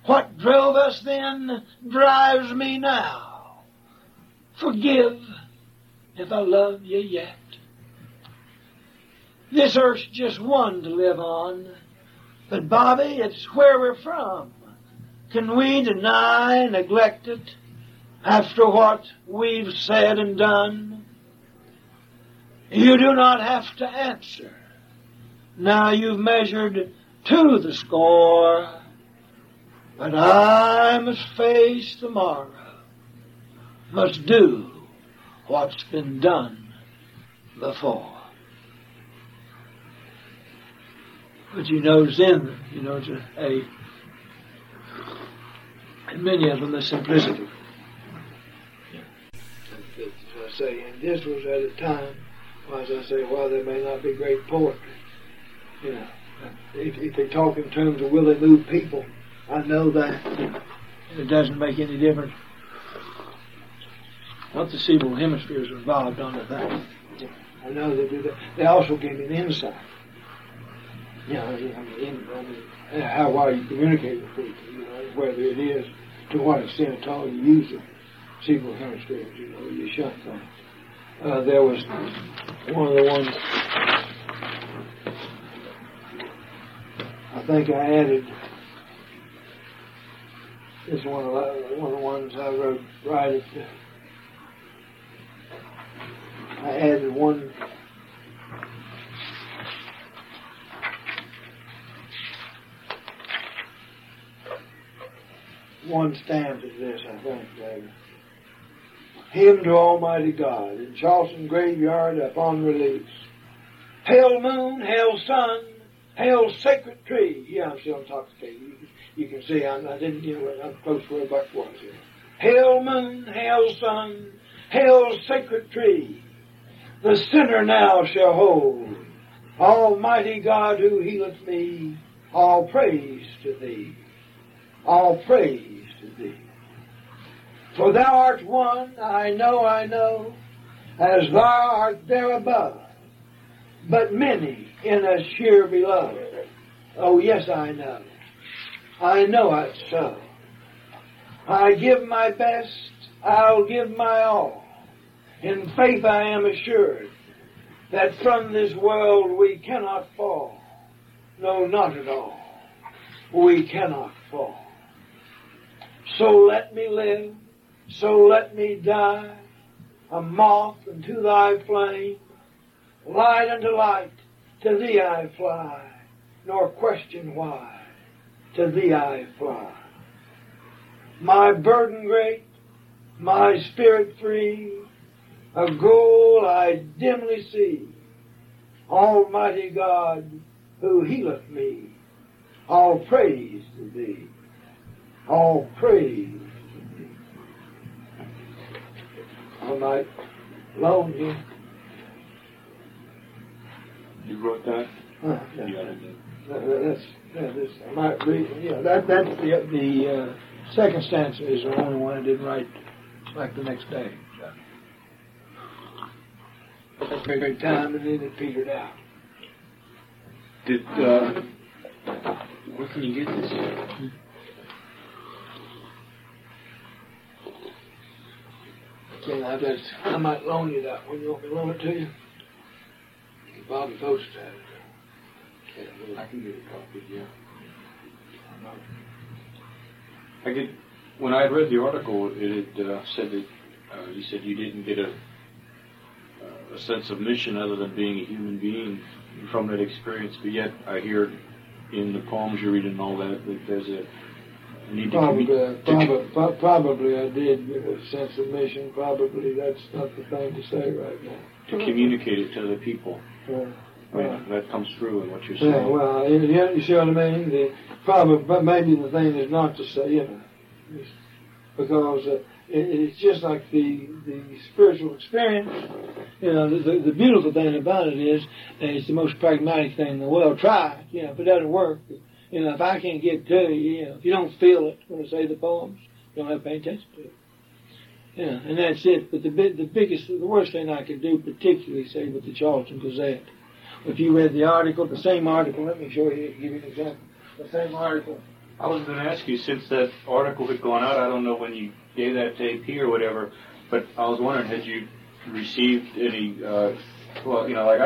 What drove us then drives me now. Forgive if I love you yet. This earth's just one to live on, but Bobby, it's where we're from. Can we deny, neglect it, after what we've said and done? You do not have to answer. Now you've measured to the score, but I must face the morrow, must do what's been done before. But you notice then, you notice and many of them, the simplicity. Yeah. As I say, and this was at a time, as I say, while there may not be great poetry, you know, if they talk in terms of will they move people, I know that, you know, it doesn't make any difference what the cerebral hemisphere is involved on the thing. Yeah. I know they do that. They also give me an insight. I mean, how well you communicate with people, you know, whether it is to what extent at all you use the cerebral hemisphere, you know, you shut things. There was one of the ones, I think I added, this is one of the ones I wrote right at the, I added one. One stanza to this, I think, David. Hymn to Almighty God, in Charleston graveyard upon release. Hail moon, hail sun, hail sacred tree. Yeah, I'm still intoxicated. You can see I didn't get I'm close to where Buck was here. Hail moon, hail sun, hail sacred tree. The sinner now shall hold. Almighty God who healeth me, all praise to thee. All praise to thee. For thou art one, I know, as thou art there above, but many in a sheer below. Oh, yes, I know it's so. I give my best, I'll give my all. In faith I am assured that from this world we cannot fall. No, not at all. We cannot fall. So let me live, so let me die, a moth unto thy flame. Light unto light, to thee I fly, nor question why, to thee I fly. My burden great, my spirit free, a goal I dimly see. Almighty God, who healeth me, all praise to thee. All praise. I might loan you. You wrote that? Yeah. You added that. That's I might read. Yeah, that's the second stanza is the only one I didn't write like the next day. So. Great time, and then it petered out. Did where can you get this? I might loan you that one. You want me to loan it to you? Bobby posted that. Well, I can get a copy, yeah. I get, when I read the article, it said that you said you didn't get a sense of mission other than being a human being from that experience, but yet I hear in the poems you read and all that that there's a need probably I did get a sense of mission. Probably that's not the thing to say right now. To communicate it to the people. That comes through in what you're saying. Yeah, well, you see what I mean? But maybe the thing is not to say, because it's just like the spiritual experience. The beautiful thing about it is it's the most pragmatic thing in the world. Try it, if it doesn't work, if I can't get to you, if you don't feel it when I say the poems, you don't have to pay attention to it. And that's it. But the worst thing I could do, particularly, say, with the Charleston Gazette, if you read the same article, let me show you, give you an example. The same article. I was going to ask you, since that article had gone out, I don't know when you gave that to AP or whatever, but I was wondering, had you received any, I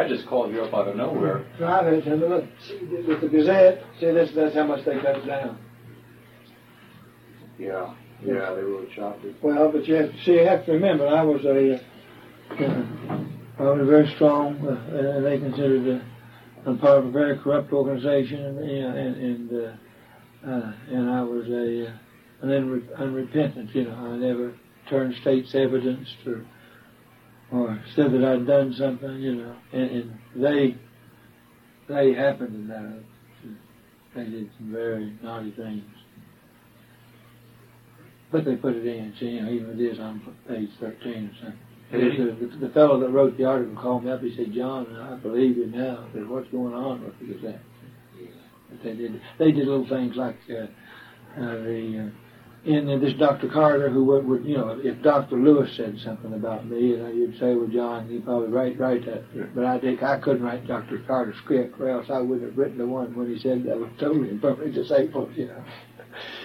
just called you up out of nowhere. Right, and look, with the Gazette, that's how much they cut it down. Yeah. Yeah, they really chopped it. Well, but you have to remember, I was very strong, and they considered I'm part of a very corrupt organization, and I was an unrepentant. I never turned state's evidence or said that I'd done something, and they happened to know. They did some very naughty things. But they put it in, even it is on page 13 or something. The fellow that wrote the article called me up. He said, "John, I believe you now." I said, "What's going on with the Gazette?" But they did little things like this Dr. Carter, who would if Dr. Lewis said something about me, you'd say, "Well, John, you probably write that." Yeah. But I couldn't write Dr. Carter's script, or else I wouldn't have written the one when he said that was totally and perfectly disabled.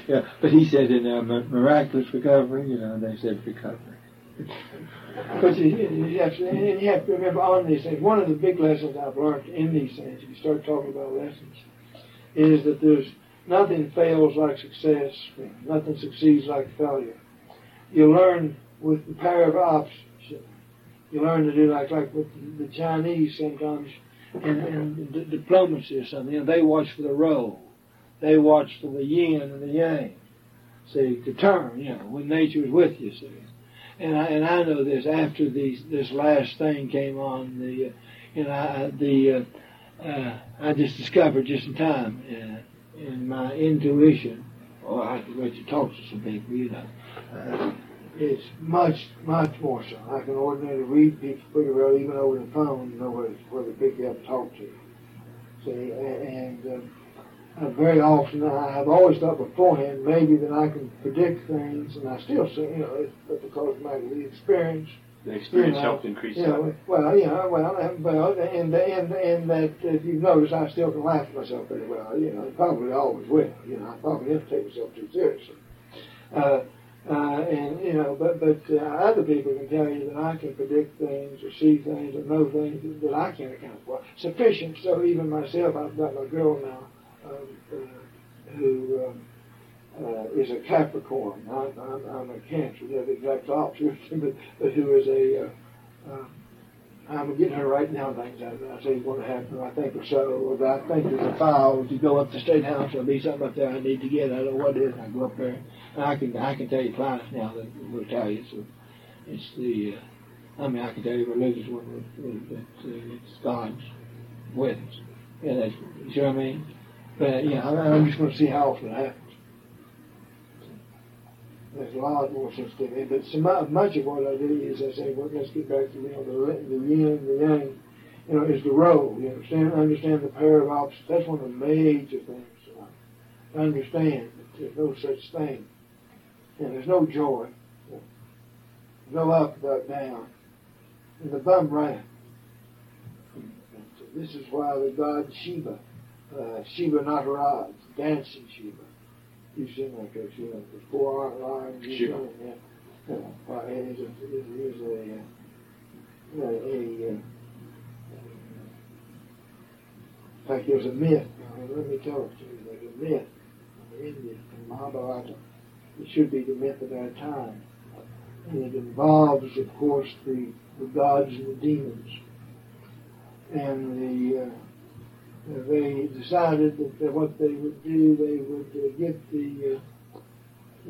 Yeah, but he said in miraculous recovery, they said recovery. But you have to remember on these things. One of the big lessons I've learned in these things, if you start talking about lessons, is that there's nothing fails like success, nothing succeeds like failure. You learn with the power of options. You learn to do like with the Chinese sometimes in diplomacy or something. They watch for the roll. They watch for the yin and the yang. See, to turn, when nature is with you, see. And I know this. After this last thing came on, I just discovered just in time in my intuition. Or I could let you talk to some people, it's much, much more so. I can ordinarily read people pretty well, even over the phone, where the people have to talk to. See, very often, I've always thought beforehand maybe that I can predict things, and I still say, but because of my experience. The experience helped increase that. And that, if you notice, I still can laugh at myself pretty well, probably always will, I probably have to take myself too seriously. But other people can tell you that I can predict things or see things or know things that I can't account for. Sufficient, so even myself, I've got my girl now, who is a Capricorn. I'm a Cancer. They're the exact opposite. But who is I'm getting her right now. Things I say is going to happen. I think or so. But I think there's a file to go up to the State House. There'll be something up there I need to get. I don't know what it is. I go up there. And I can tell you clients now that will tell you. So it's the. I can tell you religious one. It's God's with us. Yeah, that's. You see what I mean? But I'm just going to see how often it happens. There's a lot more sensitivity. But so much of what I do is I say, let's get back to the yin and the yang. Is the role. You understand the pair of opposites. That's one of the major things. Understand that there's no such thing. There's no joy. There's no up without down. And the bum ran. So this is why the god Sheba. Sheba Nataraj, dancing Sheba. You sing like that, the 4 lines. Sheba. In fact, there's a myth. Let me tell it to you. There's a myth in India, in Mahabharata. It should be the myth of our time. And it involves, of course, the gods and the demons. And they decided that what they would do, they would get the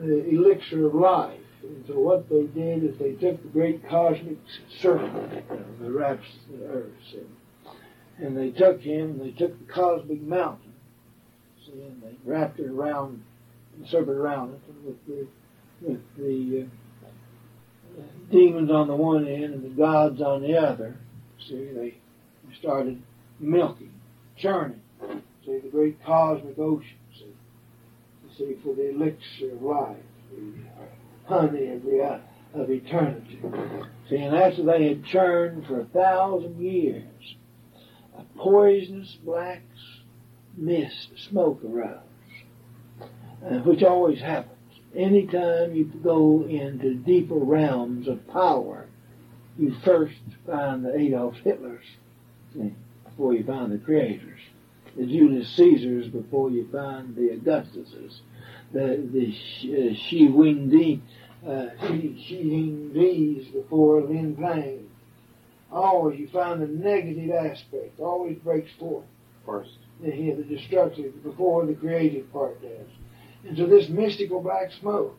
elixir of life. And so what they did is they took the great cosmic serpent that wraps the earth, see? And they took him, they took the cosmic mountain, see, and they wrapped it around, the serpent around it, with the demons on the one end and the gods on the other. See, they started milking, churning, see, the great cosmic ocean, see, for the elixir of life, the honey of eternity. See, and after they had churned for 1,000 years, a poisonous black mist, smoke arose, which always happens. Any time you go into deeper realms of power, you first find the Adolf Hitlers, see, before you find the creators, the Julius Caesars before you find the Augustuses, the Xi Jinpings before Lin Pang. Always you find the negative aspect, always breaks forth first. Here, the destructive before the creative part does. And so this mystical black smoke.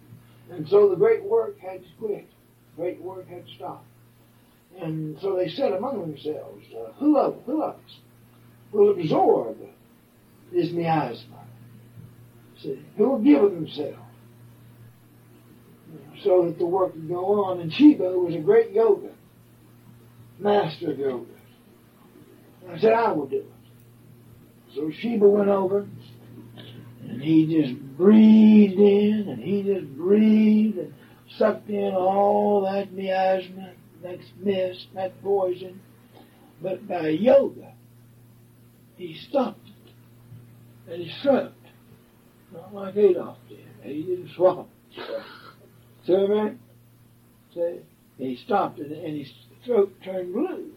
And so the great work had to quit. Great work had to stop. And so they said among themselves, who of us will absorb this miasma? See, who will give of themselves? So that the work could go on. And Shiva was a great yoga, master of yoga. And I said, I will do it. So Shiva went over, and he just breathed in, and he just breathed and sucked in all that miasma, that mist, that poison. But by yoga, he stopped it, and he shrugged. Not like Adolf did. He didn't swallow it. See what I mean? See? He stopped it, and his throat turned blue.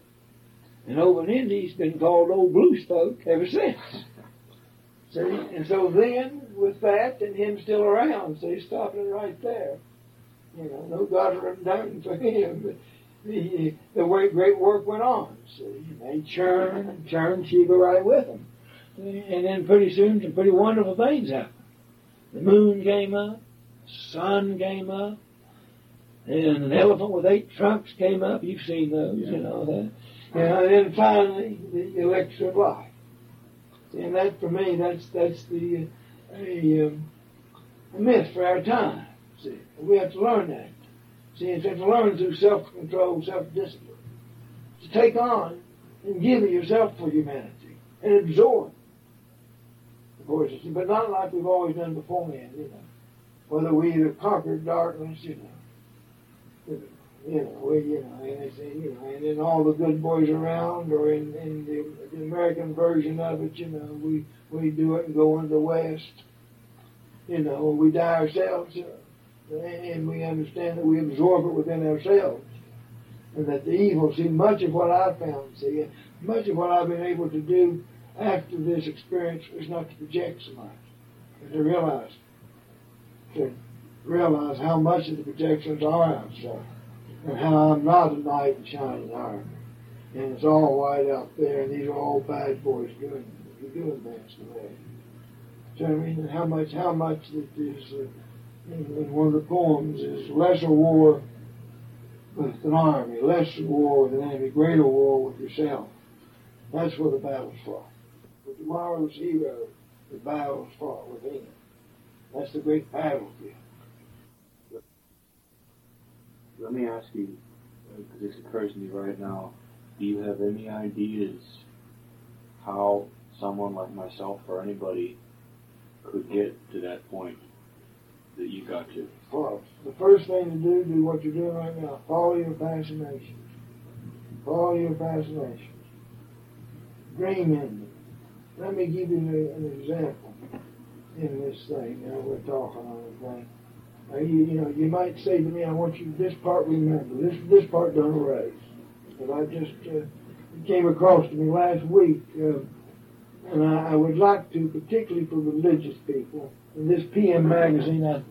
And over in India, he's been called Old Blue Spoke ever since. See? And so then, with that, and him still around, so he's stopping it right there. You know, no God written down for him, but the way great work went on, see? They churned Shiva right with him. See? And then pretty soon, some pretty wonderful things happened. The moon came up, the sun came up, and an elephant with 8 trunks came up. You've seen those, yeah. You know that. And then finally, the elixir of life. And that, for me, that's the a myth for our time. See, we have to learn that. See, it's to learn through self-control, self-discipline, to take on and give yourself for humanity and absorb. Of course, but not like we've always done beforehand, you know. Whether we either conquered darkness, and in all the good boys around, or in the American version of it, we do it and go into the West, we die ourselves, and we understand that we absorb it within ourselves, and that the evil, much of what I found, much of what I've been able to do after this experience was not to project so much, but to realize how much of the projections are outside, and how I'm not a knight in shining armor, and it's all white out there, and these are all bad boys doing things today. So I mean, how much that is in one of the poems is lesser war with an army, lesser war with an enemy, greater war with yourself. That's where the battle's fought. For tomorrow's hero, the battle's fought within him. That's the great battlefield. Let me ask you, because this occurs to me right now, do you have any ideas how someone like myself or anybody could get to that point that you got to? Well, the first thing to do what you're doing right now. Follow your fascinations. Dream in them. Let me give you an example in this thing. Now we're talking on the thing. Now you might say to me, I want you this part remember. This part don't erase. But I just it came across to me last week. and I would like to, particularly for religious people, in this PM magazine, I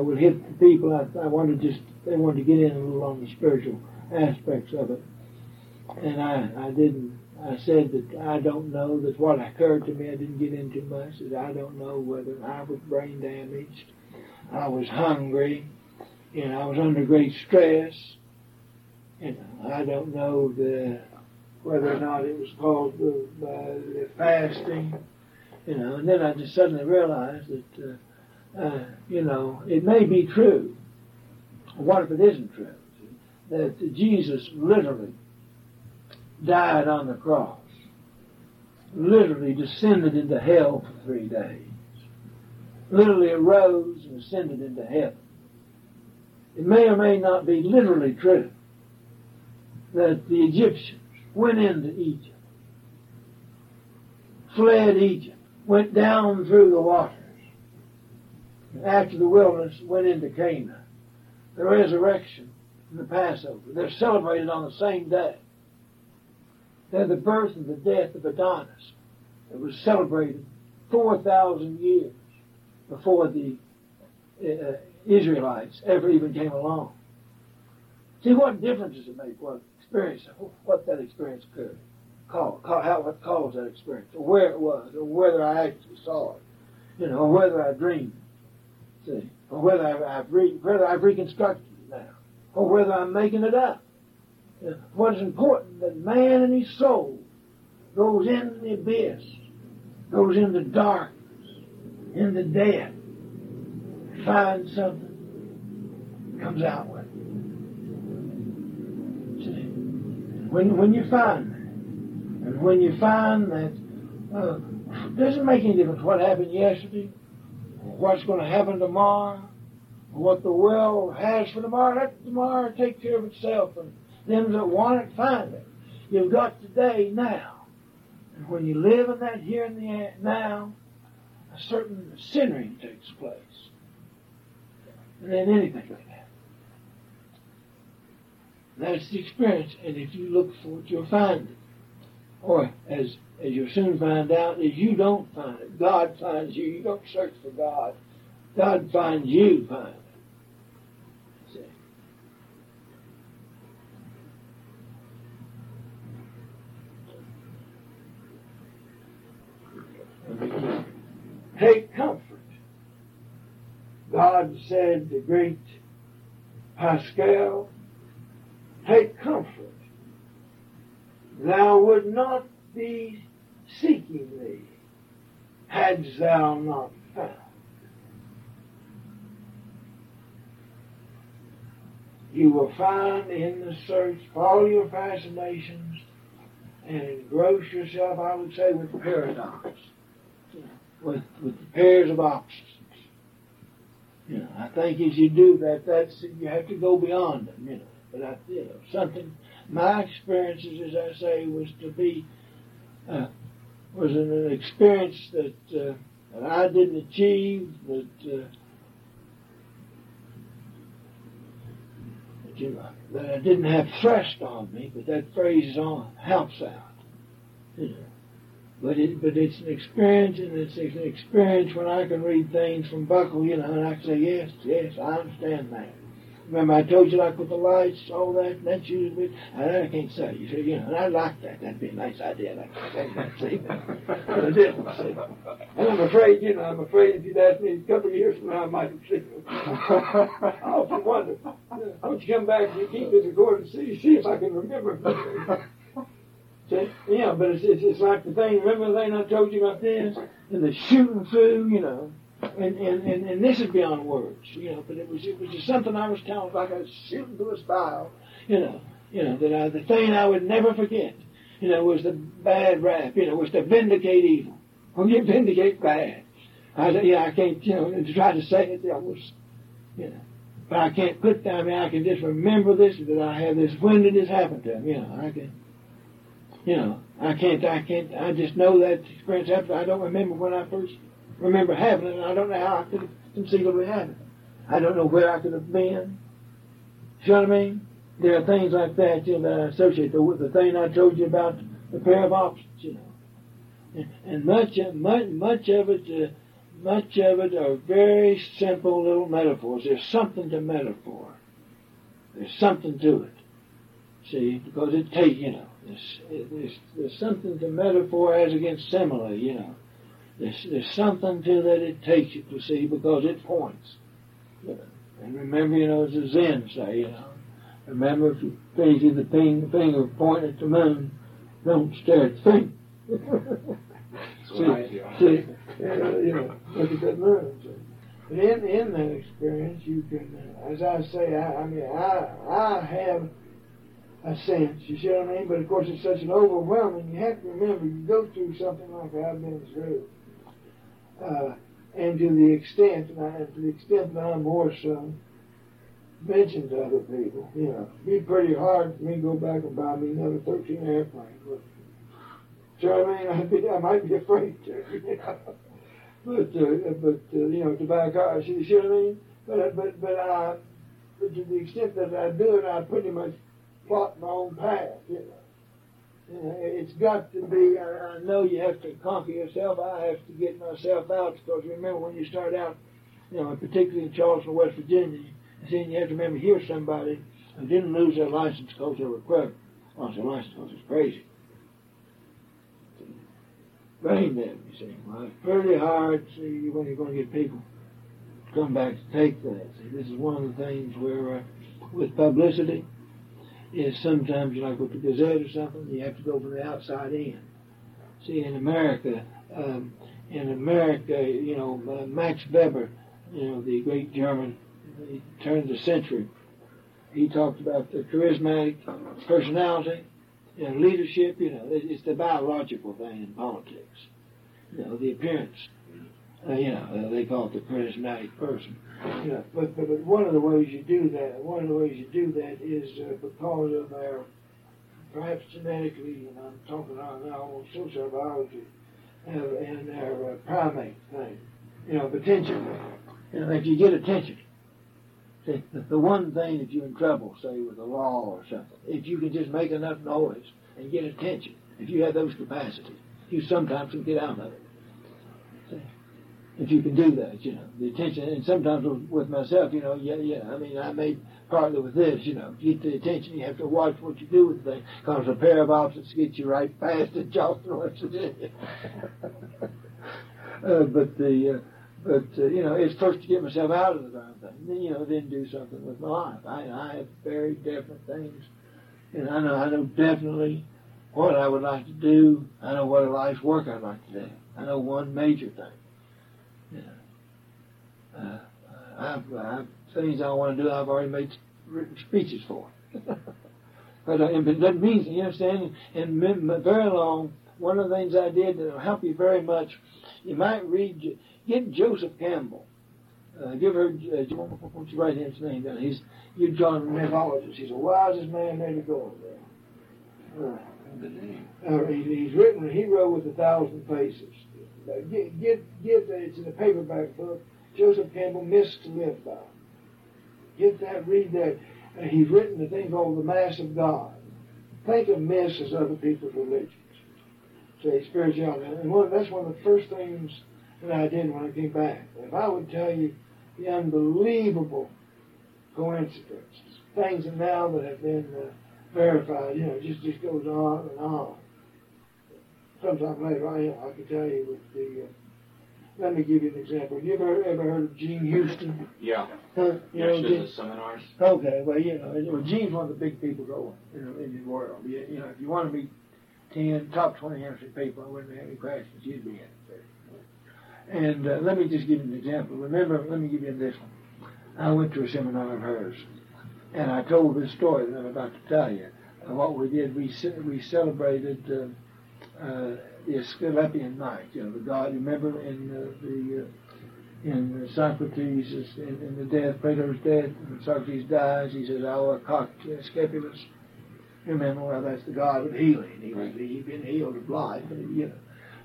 would hit the people. They wanted to get in a little on the spiritual aspects of it, and I didn't. I said that I don't know, that what occurred to me, I didn't get into much, that I don't know whether I was brain damaged, I was hungry, and I was under great stress, and I don't know whether or not it was caused by the fasting, and then I just suddenly realized that, it may be true. What if it isn't true? That Jesus literally died on the cross, literally descended into hell for 3 days, literally arose and ascended into heaven. It may or may not be literally true that the Egyptians went into Egypt, fled Egypt, went down through the waters, after the wilderness went into Canaan. The resurrection and the Passover, they're celebrated on the same day. They're the birth and the death of Adonis. It was celebrated 4,000 years before the Israelites ever even came along. See, what difference does it make what that experience occurred? What caused that experience, or where it was, or whether I actually saw it, or whether I dreamed it, or whether I've reconstructed it now, or whether I'm making it up. What is important, that man in his soul goes into the abyss, goes into darkness, into death, finds something, comes out with it. See? When you find that, and when you find that, it doesn't make any difference what happened yesterday, or what's going to happen tomorrow, or what the world has for tomorrow. Let tomorrow take care of itself, and them that want it, find it. You've got today, now. And when you live in that here and the now, a certain centering takes place. And then anything like that. That's the experience. And if you look for it, you'll find it. Or, as you'll soon find out, if you don't find it, God finds you. You don't search for God. God finds you, find it. Take comfort. God said, the great Pascal, take comfort. Thou would not be seeking me, hadst thou not found. You will find in the search for all your fascinations, and engross yourself, I would say, with paradox. With the pairs of opposites. I think as you do that, you have to go beyond them, But my experiences, as I say, was an experience that I didn't achieve, that I didn't have thrust on me, but that phrase is on, helps out, But it's an experience, and it's an experience when I can read things from Buckle, and I can say, yes, I understand that. Remember, I told you, like with the lights, all that, and that's usually, I can't say. You say, and I like that. That'd be a nice idea. And I'm afraid if you'd asked me a couple of years from now, I might have seen it. I often wonder, why don't you come back and keep this recorded and see if I can remember. See? Yeah, but it's like the thing, remember the thing I told you about this? And the shooting through, and this is beyond words, but it was just something I was telling, like I was shooting through a style, the thing I would never forget, was the bad rap, was to vindicate evil, or you vindicate bad. I said, I can't, to try to say it, but I can't put down, I can just remember this, that I have this, when did this happen to me, I can. I can't, I just know that experience happened. I don't remember when I first remember having it, and I don't know how I could have conceivably had it. I don't know where I could have been. You know what I mean? There are things like that, that I associate with the thing I told you about, the pair of opposites, and much of it are very simple little metaphors. There's something to metaphor. There's something to it. See, because it takes, you know, there's something to metaphor as against simile, you know. There's something to that it takes you to see because it points. And remember, you know, as the Zen say, you know, remember if you crazy the finger point at the moon, don't stare at the finger. You know, look at that moon. So. But in that experience, you can, as I say, I mean, I have a sense, you see what I mean? But of course, it's such an overwhelming, you have to remember, you go through something like I've been through. And to the extent, that I'm more so mentioned to other people, you know, it'd be pretty hard for me to go back and buy me another 13 airplanes. But, so I mean, I might be afraid to, you know. But you know, to buy a car, you see what I mean? But to the extent that I do it, I pretty much plot my own path, you know. You know, it's got to be, I know you have to conquer yourself, I have to get myself out, because remember when you start out, you know, particularly in Charleston, West Virginia, you have to remember here's somebody who didn't lose their license because they were crooked. Lost their license because it's crazy. Brain them, you see. Well, it's pretty hard, see, when you're going to get people to come back to take that. See, this is one of the things where, with publicity, is sometimes, like with the Gazette or something, you have to go from the outside in. See, in America, you know, Max Weber, you know, the great German, he turned the century. He talked about the charismatic personality, you know, leadership. You know, it's the biological thing in politics. You know, the appearance. You know, they call it the charismatic person. You know, but one of the ways you do that is because of our perhaps genetically, and I'm talking on now social biology, and our primate thing. You know, attention. You know, if you get attention. See, the one thing that you're in trouble, say, with the law or something, if you can just make enough noise and get attention, if you have those capacities, you sometimes can get out of it. See, if you can do that, you know, the attention, and sometimes with myself, you know, yeah, I mean, I made partly with this, you know, get the attention, you have to watch what you do with things, because a pair of opposites get you right past the Charleston, West Virginia. But you know, it's first to get myself out of the darn thing, then, you know, then do something with my life. I have very definite things, and I know definitely what I would like to do. I know what a life's work I'd like to do. I know one major thing. Yeah. I've things I want to do. I've already made written speeches for, but that means, you understand. And very long. One of the things I did that will help you very much. You might read. Get Joseph Campbell. Have you ever heard, won't you write his name down? He's a mythologist. He's the wisest man ever going there. He wrote with 1,000 Faces. It's in a paperback book, Joseph Campbell, Myths to Live By. Get that, read that. He's written a thing called The Mass of God. Think of myths as other people's religions. Say, spirituality. And that's one of the first things that I did when I came back. If I would tell you the unbelievable coincidences, things now that have been verified, you know, just goes on and on. Sometime later, I can tell you with the. Let me give you an example. You ever heard of Jean Houston? Yeah. She does seminars. Okay, well, you know, Jean's one of the big people going, you know, in the world. You know, if you want to meet 10 top 20 interesting people, I wouldn't have any questions. You'd be in it. And let me just give you an example. Remember, let me give you this one. I went to a seminar of hers, and I told this story that I'm about to tell you. What we did, we celebrated the Asclepian night. You know, the god. Remember in Socrates, in the death, Plato's death, when Socrates dies, he says, "Our cock Asclepius." Remember, well, that's the god of healing. He'd been healed of life, you know.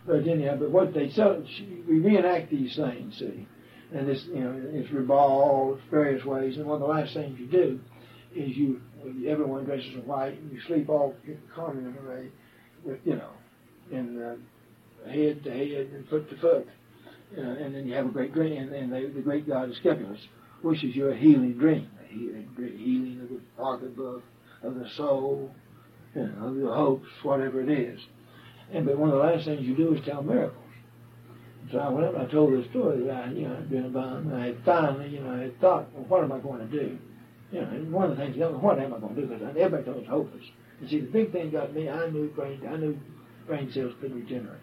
But anyhow, but what they so we reenact these things, see, and this, you know, it's revolved various ways. And one of the last things you do is everyone dresses in white and you sleep all commonly with, you know, in head to head and foot to foot. And then you have a great dream, and the great god of Asclepius wishes you a healing dream, a healing of the pocketbook, of the soul, of your hopes, whatever it is. But one of the last things you do is tell miracles. So whenever I told this story that I'd been about, and I had finally, I had thought, well, what am I going to do? And one of the things, what am I going to do? Because everybody told it's hopeless. And see, the big thing got me, I knew brain cells could regenerate.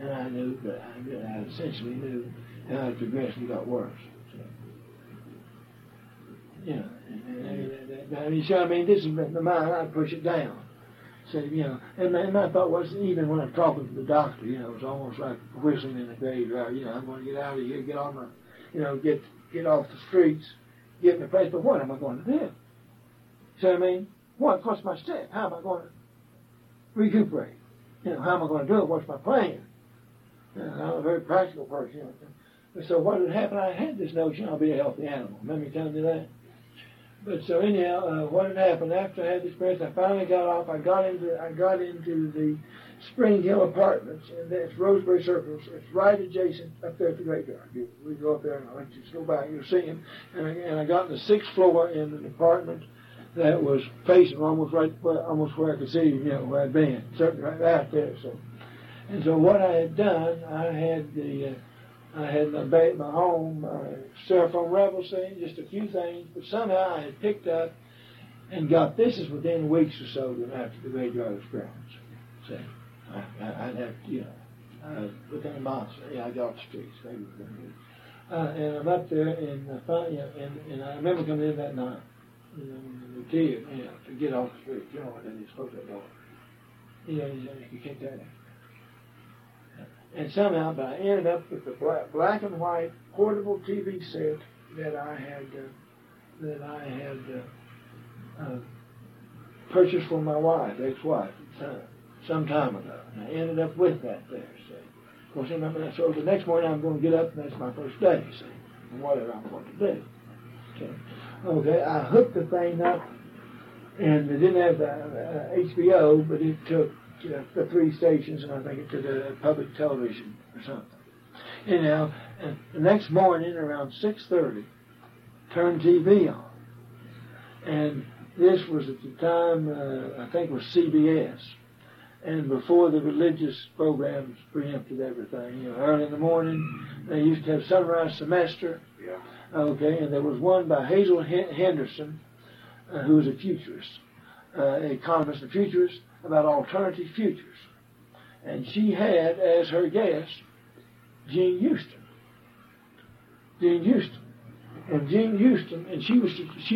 And I knew that I essentially knew how it progressively got worse. So, this is the mind, I push it down. So, and my thought was, even when I'm talking to the doctor, it was almost like whistling in a graveyard. I'm going to get out of here, get on my, get off the streets, get in a place, but what am I going to do? So, what's my step? How am I going to recuperate? How am I going to do it? What's my plan? I'm a very practical person. So what would happen? I had this notion I'll be a healthy animal. Remember me telling you that? But so anyhow, what had happened after I had this experience? I finally got off. I got into the Spring Hill Apartments, and that's Roseberry Circles. It's right adjacent up there at the graveyard. We go up there, and I let you go by and you'll see him. And I got in the sixth floor in an apartment that was facing almost where I could see, where I'd been, certainly right out there. So, and so what I had done, I had my home, my styrofoam raffles thing, just a few things, but somehow I had picked up and got, this is within weeks or so after the graveyard experience. So I'd have, I was looking at a monster. I got off the streets. And I'm up there, and I remember coming in that night. To get off the street, and you close that door. You can't do that. And somehow, I ended up with the black and white portable TV set that I had purchased for my ex-wife, at the time, some time ago. And I ended up with that there. See, of course, so the next morning I'm going to get up, and that's my first day. See, and whatever I'm going to do. Okay. Okay, I hooked the thing up, and it didn't have HBO, but it took the three stations, and I think it took a public television or something. And the next morning around 6:30, turned TV on, and this was at the time I think it was CBS, and before the religious programs preempted everything, early in the morning they used to have Sunrise Semester. Yeah. Okay, and there was one by Hazel Henderson, who was a futurist, economist and futurist, about alternative futures. And she had as her guest Jean Houston, and she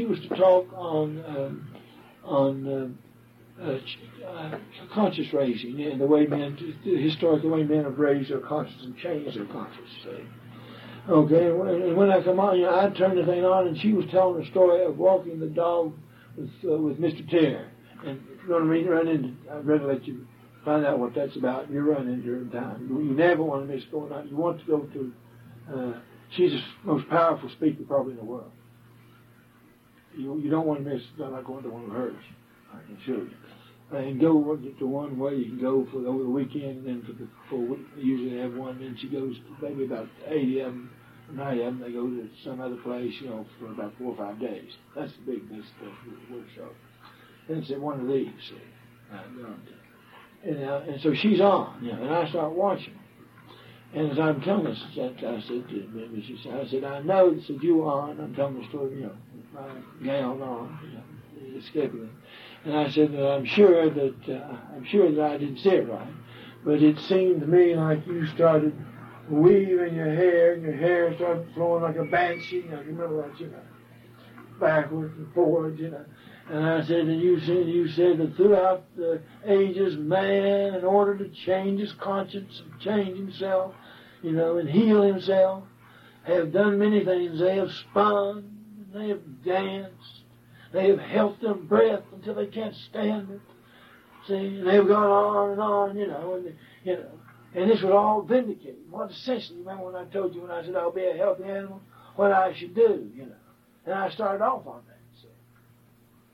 was to talk on conscious raising and the way historically the way men have raised their conscience and changed their conscience. See? Okay, and when I come on, I turned the thing on, and she was telling the story of walking the dog with Mr. Tear. And if you want to run into, I'd rather let you find out what that's about. You run into her in time. You never want to miss going out. You want to go to. She's the most powerful speaker probably in the world. You don't want to miss. I'm not going to one of hers. I can assure you. And go to one where you can go for over the weekend, and then usually they have one. Then she goes maybe about 80 of them, 90 of them. They go to some other place, for about 4 or 5 days. That's the big business workshop. Then it's at one of these. And so she's on, and I start watching. And as I'm telling this, I said, I know. Said you are on. I'm telling the story, with my gown on, escaping it. And I said, well, I'm sure that I didn't say it right, but it seemed to me like you started weaving your hair, and your hair started flowing like a banshee. You remember that, backwards and forwards, And I said, and you said that throughout the ages, man, in order to change his conscience and change himself, and heal himself, have done many things. They have spun, and they have danced. They have held their breath until they can't stand it. See, and they've gone on, and and this would all vindicate. What essentially, remember when I told you, when I said I'll be a healthy animal, what I should do, And I started off on that,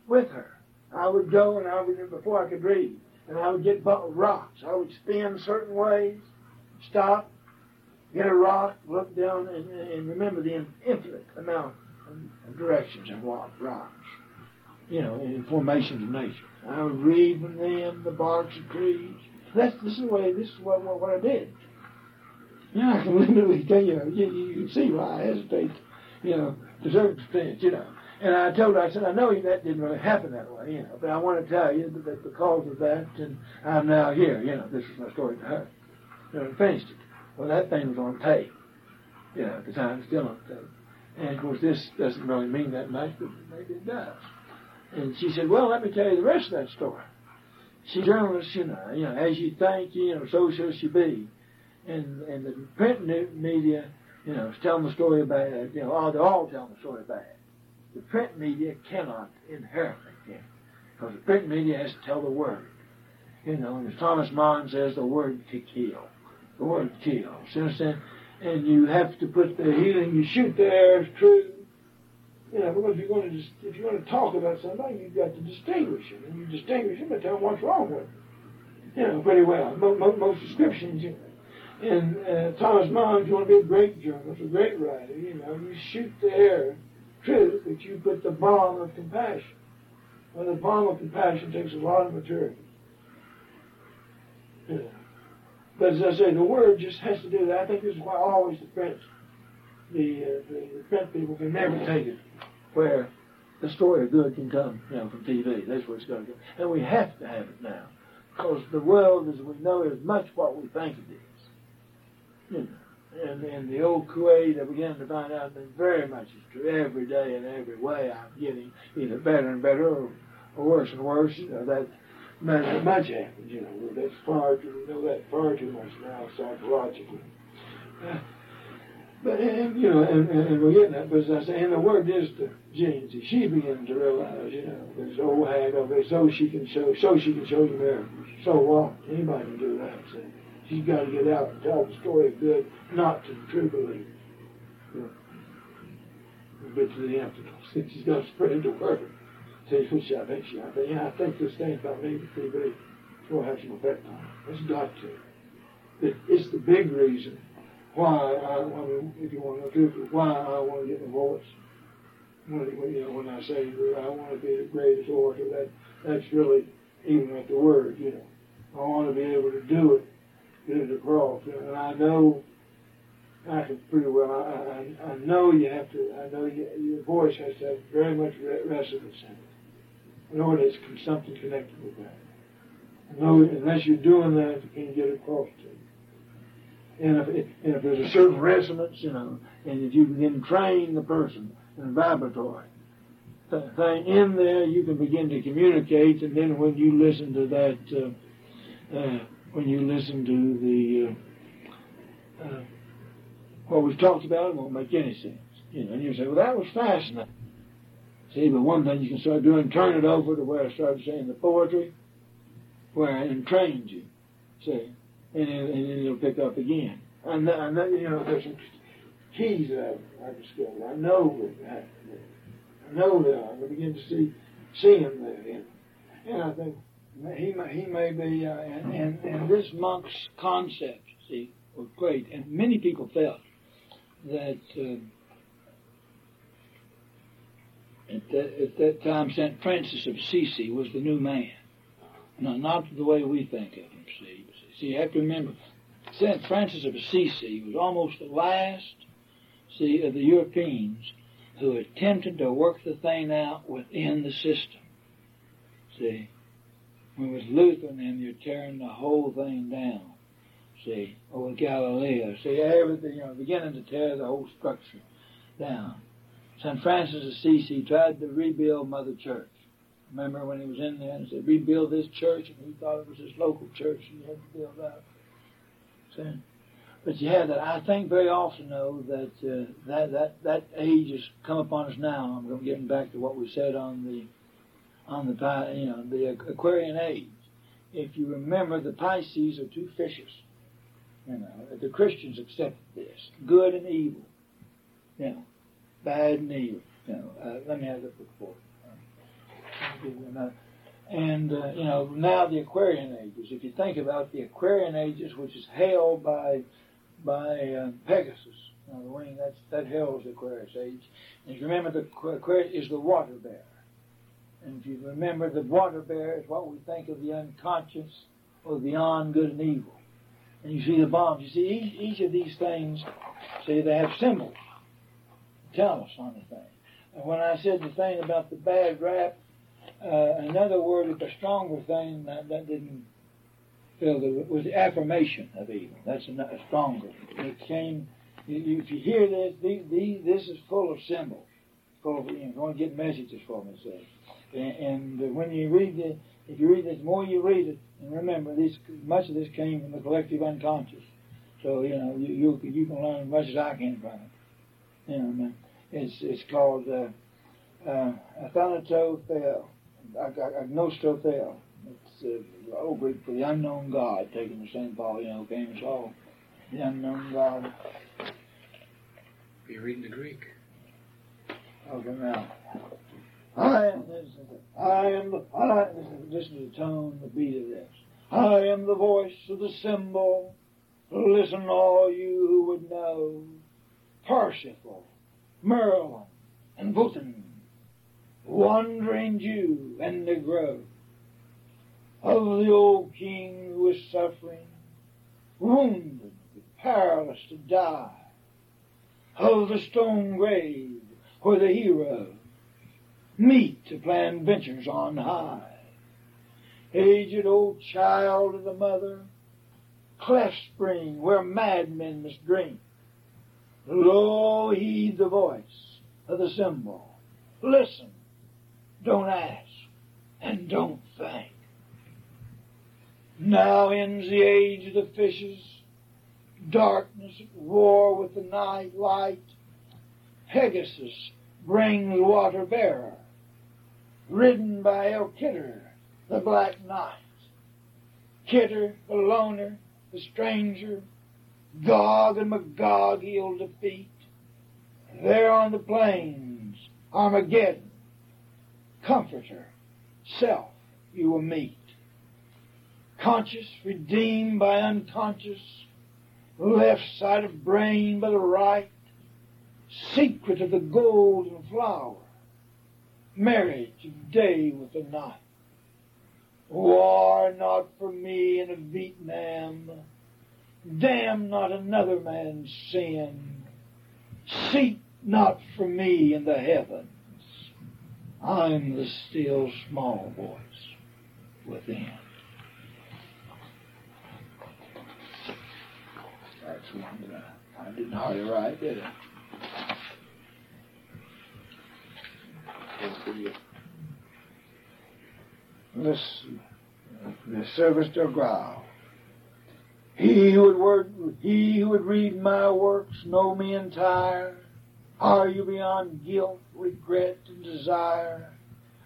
with her. I would go, and before I could read, and I would get rocks. I would spin certain ways, Stop, get a rock, look down, and remember the infinite amount of directions of rocks, you know, in formations of nature. I would read from them, the barks of trees. This is what I did. You know, I can literally tell you can see why I hesitate, you know, to circumstance, you know. And I told her, I said, I know that didn't really happen that way, you know, but I want to tell you that because of that, and I'm now here, you know, this is my story to her. You know, and finished it. Well, that thing was on tape, you know, at the time, still on tape. And, of course, this doesn't really mean that much, but maybe it does. And she said, well, let me tell you the rest of that story. She's a journalist, you know, as you think, you know, so shall she be. And the print media, you know, is telling the story bad. You know, they're all telling the story bad. The print media cannot inherently can, because the print media has to tell the word. You know, and as Thomas Mann says, the word to kill. The word kills. You understand? And you have to put the healing, you shoot the air as true. You know, because if you're going to talk about somebody, you've got to distinguish them, and you distinguish them by telling what's wrong with them. You know, pretty well. Most descriptions, you know. And Thomas Mann, if you want to be a great journalist, a great writer, you know, you shoot the air truth, but you put the bomb of compassion. Well, the bomb of compassion takes a lot of maturity. Yeah. But as I say, the word just has to do that. I think this is why always the print people can never take it where the story of good can come, you know, from TV. That's where it's going to go. And we have to have it now, because the world, as we know, is much what we think it is. You know, and the old Kuwait, I began to find out that very much is true. Every day and every way I'm getting either better and better or worse and worse. You know, that much happens, you know. That's far too much now psychologically. But we're getting that, but as I say, and the word is to Jean. She began to realize, you know, there's old hag over there, so she can show you miracles. So what? Anybody can do that, see. She's got to get out and tell the story of good, not to the true believers, yeah. But to the infidels. She's got to spread the word. See, which I think this thing about me is pretty big. It will have some effect on it. It's got to. It's the big reason why I want to get my voice. You know, when I say I want to be the greatest orator, that's really even with the word. You know, I want to be able to do it. Across, and I know I can pretty well. I know you have to. I know your voice has to have very much resonance in it. In order, it's something connected with that. I know unless you're doing that, you can't get across to it. And if there's a certain resonance, you know, and if you can train the person in a vibratory thing in there, you can begin to communicate. And then when you listen to that. When you listen to the what we've talked about, it won't make any sense. You know, and you say, well, that was fascinating. See, but one thing you can start doing, turn it over to where I started saying the poetry, where it trains you, see, and it'll pick up again. I know, you know, there's some keys that I've discovered. I know that. I know that. I begin to see him there, you know. And I think, He may be, and this monk's concept, see, was great. And many people felt that at that time St. Francis of Assisi was the new man. Now, not the way we think of him, see. See, you have to remember, St. Francis of Assisi was almost the last, see, of the Europeans who attempted to work the thing out within the system, see. When it was Luther and them, you're tearing the whole thing down, see, over Galileo, see, everything, you know, beginning to tear the whole structure down. St. Francis of Assisi tried to rebuild Mother Church. Remember when he was in there and said, rebuild this church, and he thought it was his local church and you had to build up. See? But you had that. I think very often, though, that age has come upon us now. I'm going to get back to what we said on the you know, the Aquarian age. If you remember, the Pisces are two fishes. You know, the Christians accepted this, good and evil, you know, bad and evil. You know, let me have that book for you. And, you know, now the Aquarian ages. If you think about it, the Aquarian ages, which is hailed by Pegasus, you know, the wing, that hails the Aquarius age. And if you remember, the Aquarius is the water bearer. And if you remember, the water bearer is what we think of the unconscious or beyond good and evil. And you see the bombs. You see, each of these things, see, they have symbols. Tell us on the thing. And when I said the thing about the bad rap, another word, it's a stronger thing that didn't fill the, was the affirmation of evil. That's a stronger. It came, if you hear this, this is full of symbols. Full of, you know, going to get messages from it, says. And when you read it, if you read this, the more you read it, and remember, much of this came from the collective unconscious. So, you know, you can learn as much as I can from it. You know, I mean, it's called Athanatothel, agnostothel. It's the old Greek for the unknown God, taken to St. Paul, you know, came and saw the unknown God. You're reading the Greek. Okay, now. This is the tone, the beat of this. I am the voice of the symbol. Listen, all you who would know. Parsifal, Merlin, and Wotan, wandering Jew and Negro, of the old king who is suffering, wounded, powerless to die, of the stone grave where the hero meet to plan ventures on high. Aged old child of the mother, cleft spring where madmen must drink. Lo, heed the voice of the symbol. Listen, don't ask, and don't think. Now ends the age of the fishes, darkness at war with the night light. Pegasus brings water bearer, ridden by Elkitter, the black knight. Kitter, the loner, the stranger, Gog and Magog he'll defeat. There on the plains, Armageddon, comforter, self you will meet. Conscious, redeemed by unconscious, left side of brain by the right, secret of the golden flower, marriage of day with the night. War not for me in a Vietnam, damn not another man's sin, seek not for me in the heavens, I'm the still small voice within. That's one that I didn't hardly write, did I? Listen, the service to growl. He who would read my works, know me entire. Are you beyond guilt, regret, and desire?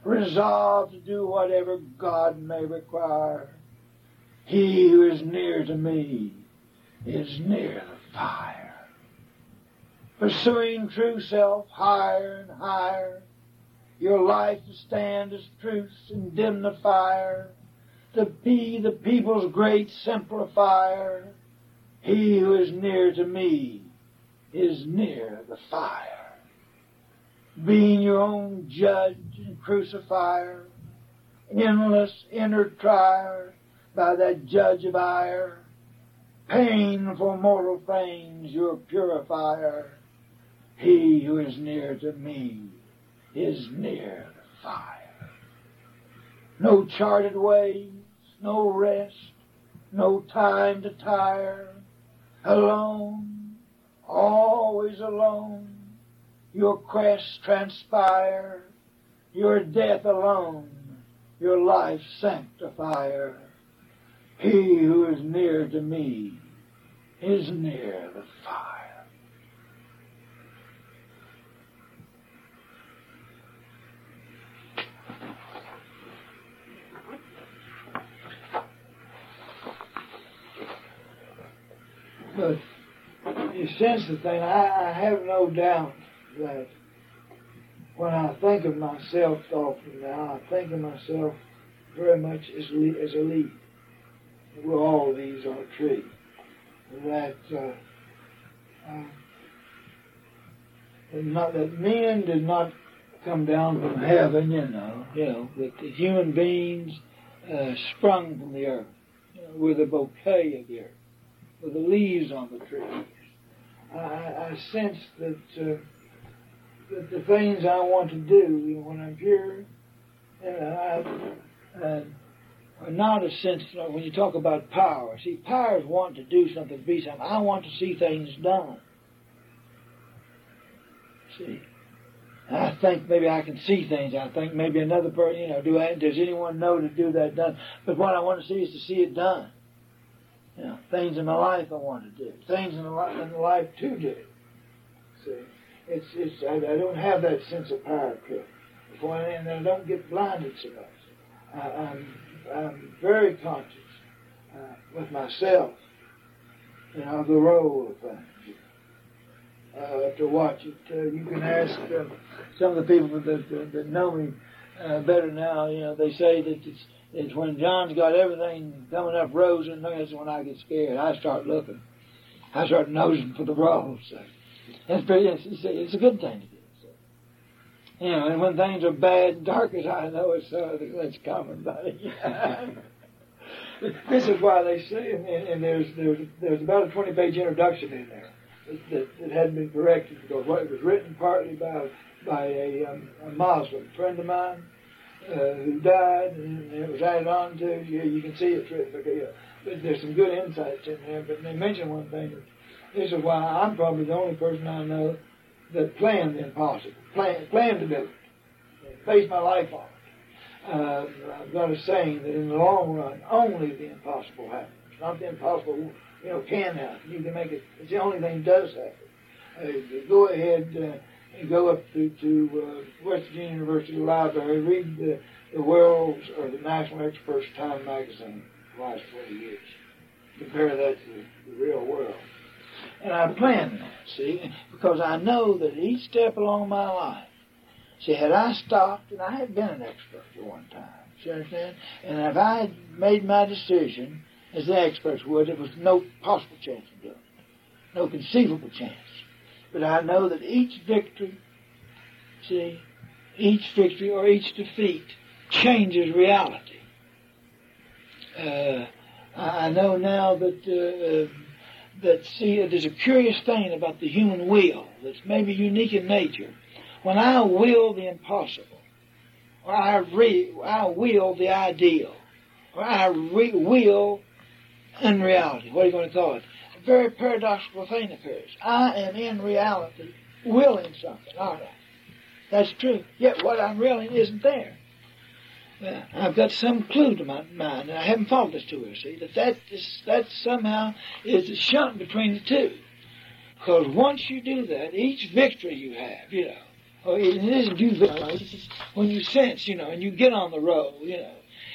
Resolved to do whatever God may require. He who is near to me is near the fire. Pursuing true self higher and higher, your life to stand as truth and dim the fire, to be the people's great simplifier. He who is near to me is near the fire. Being your own judge and crucifier, endless inner trial by that judge of ire, pain for mortal things your purifier. He who is near to me is near the fire. No charted ways, no rest, no time to tire. Alone, always alone, your quest transpire. Your death alone, your life sanctifier. He who is near to me is near the fire. But you sense the thing. I have no doubt that when I think of myself often now, I think of myself very much as a leaf. We're all leaves on a tree. And that men did not come down from heaven, that the human beings sprung from the earth, with a bouquet of the earth, with the leaves on the trees. I sense that the things I want to do when I'm here, are not a sense, when you talk about power. See, power is wanting to do something, be something. I want to see things done. See, I think maybe I can see things. I think maybe another person, does anyone know to do that done? But what I want to see is to see it done. Things in my life I want to do. Things in the life to do. See, I don't have that sense of power trip. And I don't get blinded to it. I'm very conscious with myself, of the role of things. To watch it. You can ask some of the people that know me better now, they say that it's when John's got everything coming up rose, and that's when I get scared. I start looking. I start nosing for the rose. So. It's a good thing to do. So. And when things are bad and dark, as I know, it's common, buddy. This is why they say, and there's about a 20-page introduction in there. That hadn't been corrected, because it was written partly by a Muslim friend of mine who died, and it was added on to. You can see it's written. But there's some good insights in there. But they mention one thing. This is why I'm probably the only person I know that planned the impossible, planned to do it, based my life on it. I've got a saying that in the long run, only the impossible happens, not the impossible. Can happen. You can make it. It's the only thing that does happen. Go ahead and go up to Western University Library, read the World's or the National Expert's Time magazine for the last 40 years. Compare that to the real world. And I plan that, because I know that each step along my life, had I stopped, and I had been an expert at one time, you understand? And if I had made my decision, as the experts would, there was no possible chance of doing it. No conceivable chance. But I know that each victory, or each defeat changes reality. I know now that there's a curious thing about the human will that's maybe unique in nature. When I will the impossible, or I will the ideal, or I will in reality, what are you going to call it? A very paradoxical thing occurs. I am in reality willing something, aren't I? That's true. Yet what I'm willing isn't there. Well, I've got some clue to my mind, and I haven't followed this to her, that somehow is a shunt between the two. Because once you do that, each victory you have, when you sense, and you get on the road,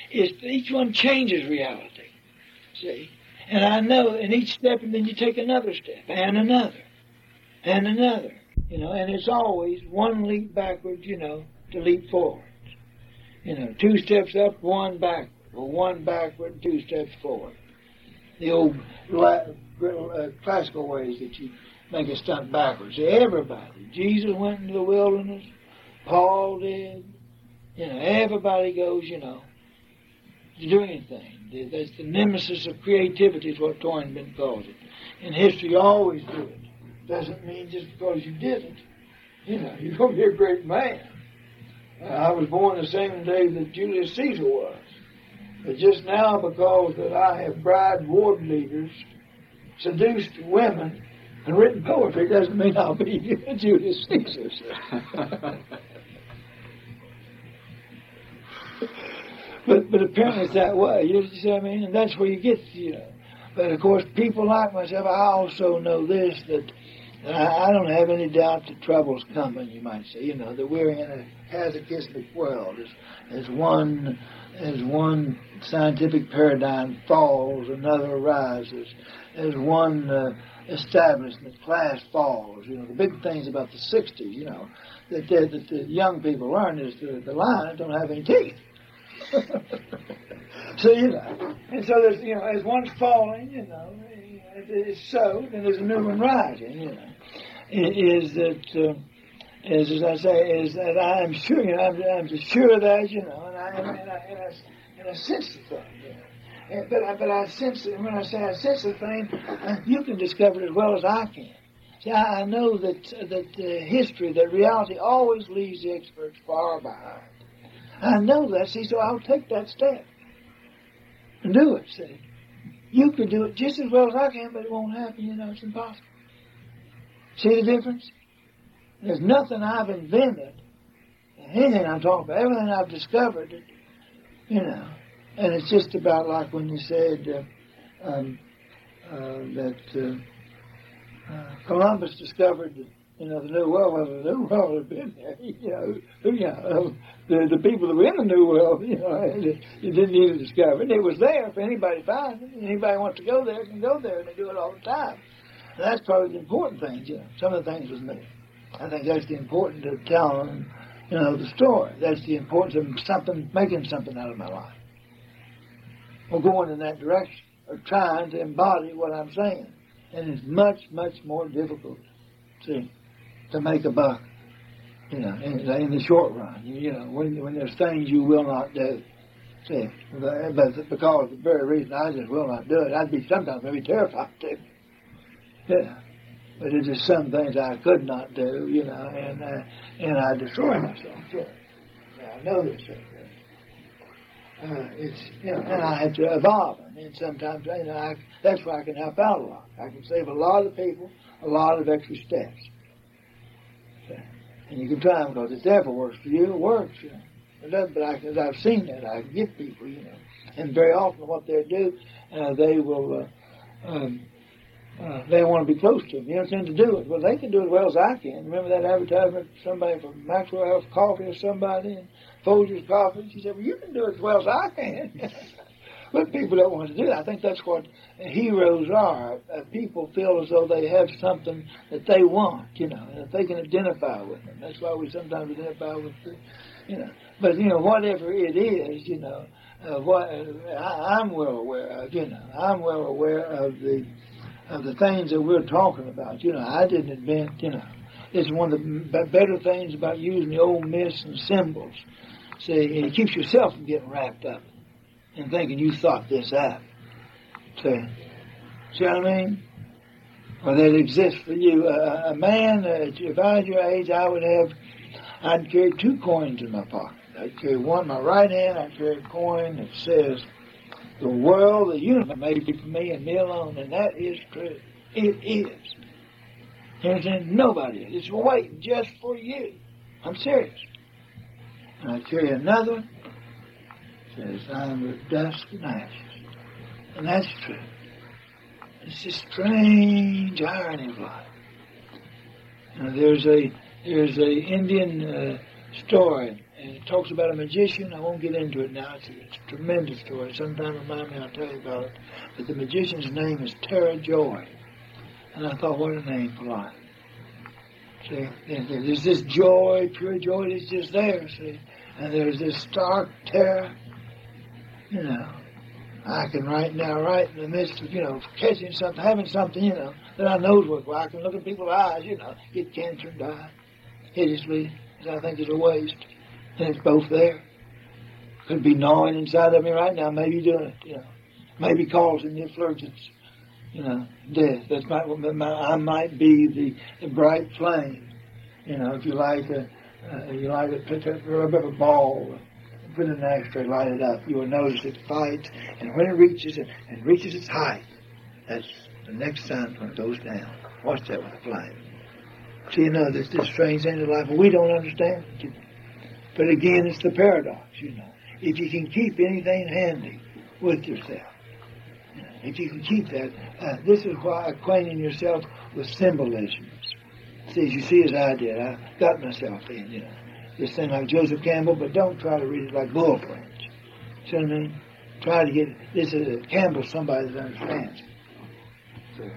each one changes reality. See, and I know in each step, and then you take another step, and another, and it's always one leap backwards, to leap forward, two steps up, one backward, or one backward, two steps forward. The old classical ways that you make a stunt backwards. Everybody, Jesus went into the wilderness, Paul did, everybody goes, to do anything. That's the nemesis of creativity is what Toynbee calls it. In history, you always do it. Doesn't mean just because you did it, you're going to be a great man. I was born the same day that Julius Caesar was. But just now, because that I have bribed ward leaders, seduced women, and written poetry, doesn't mean I'll be Julius Caesar. But apparently it's that way, you see what I mean? And that's where you get, But, of course, people like myself, I also know this, that I don't have any doubt that trouble's coming, you might say, that we're in a Kazantzakis world. As one scientific paradigm falls, another arises. As one establishment class falls, the big things about the 60s, that the young people learn is the lions don't have any teeth. So, you know, and so there's, you know, as one's falling, you know, it's so, and there's a new one rising, you know. It is that, as I say, is that I'm sure, you know, I'm sure of that, you know, and I sense the thing, you know. But I sense it, and when I say I sense the thing, you can discover it as well as I can. See, I know that history, that reality always leaves the experts far behind. I know that, see, so I'll take that step and do it, see. You can do it just as well as I can, but it won't happen, you know, it's impossible. See the difference? There's nothing I've invented, anything I'm talking about, everything I've discovered, you know. And it's just about like when you said that Columbus discovered, you know, the New World. Well, the New World had been there, you know the people that were in the New World, you know, you didn't need to discover it. It was there if anybody finds it. Anybody wants to go there can go there, and they do it all the time. And that's probably the important thing, you know. Some of the things was new. I think that's the important to tell them, you know, the story. That's the importance of something, making something out of my life. Or going in that direction, or trying to embody what I'm saying. And it's much, much more difficult to make a buck, you know, in the short run. You know, when there's things you will not do. See, but because the very reason I just will not do it, I'd be sometimes maybe terrified to. Yeah. But it's just some things I could not do, you know, and I destroy myself. Sure. Yeah, I know this. It's, you know, and I have to evolve, and sometimes, you know, that's where I can help out a lot. I can save a lot of people a lot of extra steps. Okay. And you can try them because it's there for works for you. It works, you know. It doesn't, but as I've seen that, I get people, you know, and very often what they do, they will, they want to be close to them. You don't tend to do it. Well, they can do it as well as I can. Remember that advertisement, somebody from Maxwell's Coffee or somebody, and Folger's Coffee? And she said, well, you can do it as well as I can. But people don't want to do it. I think that's what heroes are. People feel as though they have something that they want, you know, and that they can identify with them. That's why we sometimes identify with them, you know. But, you know, whatever it is, you know, I'm well aware of, you know. I'm well aware of the things that we're talking about. You know, I didn't invent, you know. It's one of the better things about using the old myths and symbols. See, and it keeps yourself from getting wrapped up in thinking you thought this out. See what I mean? Or that exists for you. A man, if I was your age, I'd carry two coins in my pocket. I'd carry one in my right hand, I'd carry a coin that says, the world, the universe may be for me and me alone, and that is true. It is. There's nobody else. It's waiting just for you. I'm serious. And I carry another one. It says, I'm with dust and ashes. And that's true. It's a strange irony of life. Now, there's a Indian story. And it talks about a magician. I won't get into it now. It's a tremendous story. Sometime remind me, I'll tell you about it. But the magician's name is Tara Joy. And I thought, what a name for life. See, there's this joy, pure joy that's just there, see. And there's this stark terror. You know, I can right now, right in the midst of, you know, catching something, having something, you know, that I know is worthwhile. I can look at people's eyes, you know, get cancer and die. Hideously, as I think is a waste. And it's both there. Could be gnawing inside of me right now. Maybe doing it, you know. Maybe causing the effulgence, you know, death. That's I might be the bright flame, you know, if you like it, pick up a rubber ball, put it in an ashtray, light it up. You will notice it fights, and when it reaches its height, that's the next sign when it goes down. Watch that with the flame. See, you know, there's this strange end of life, and we don't understand it. But again, it's the paradox, you know. If you can keep anything handy with yourself, you know, if you can keep that, this is why acquainting yourself with symbolisms. See, as you see as I did, I got myself in, you know, this thing like Joseph Campbell, but don't try to read it like bull French. See what I mean? Try to get, this is a Campbell, somebody that understands. So,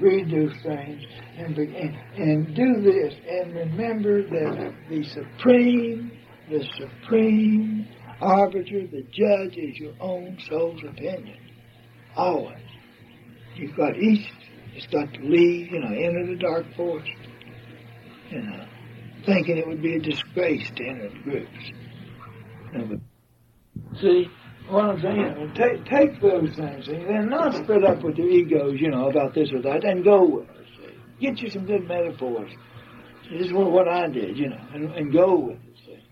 read those things and do this and remember that the supreme arbiter, the judge is your own soul's opinion. Always. You've got each, it's got to leave, enter the dark forest, thinking it would be a disgrace to enter the groups. See, what I'm saying, take those things, and they're not split up with your egos, about this or that, and go with it. See? Get you some good metaphors. This is what I did, and go with it. See?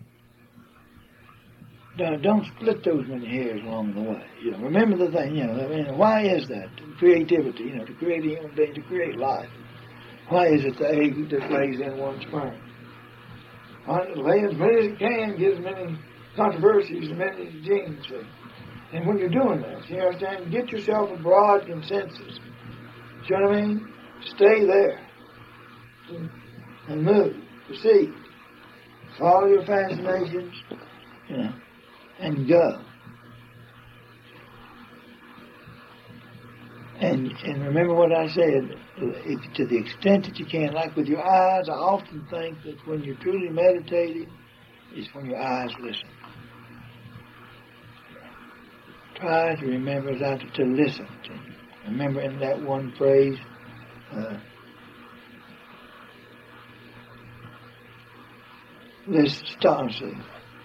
Don't split those many hairs along the way. Remember the thing, why is that? Creativity, to create a human being, to create life. Why is it the egg that lays in one sperm? Why does it lay as many as it can, get as many controversies as many as genes? See? And when you're doing this, you understand, get yourself a broad consensus. You know what I mean? Stay there. See? And move, proceed, follow your fascinations, and go. And remember what I said, if, to the extent that you can, like with your eyes, I often think that when you're truly meditating, it's when your eyes listen. Try to remember that, to listen to. Remember in that one phrase,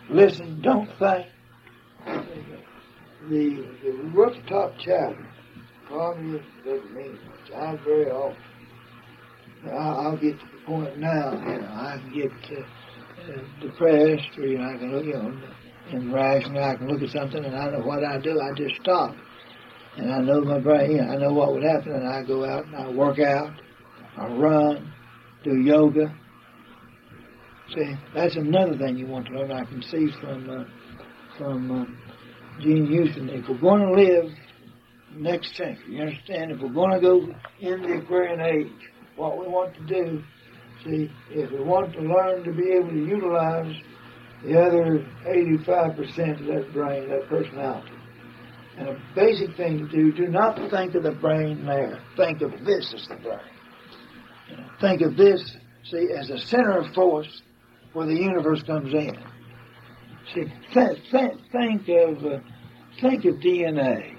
listen, don't think. The rooftop chatter probably doesn't mean much. I very often. I'll get to the point now, I can get depressed, or I can look, and rationally I can look at something, and I know what I do. I just stop, and I know my brain. I know what would happen, and I go out and I work out, I run, do yoga. See, that's another thing you want to learn. I can see from Jean Houston, if we're going to live next century, you understand, if we're going to go in the Aquarian age, what we want to do, see, if we want to learn to be able to utilize the other 85% of that brain, that personality, and a basic thing to do, do not think of the brain there. Think of this as the brain. Think of this, see, as a center of force where the universe comes in. See, think of DNA.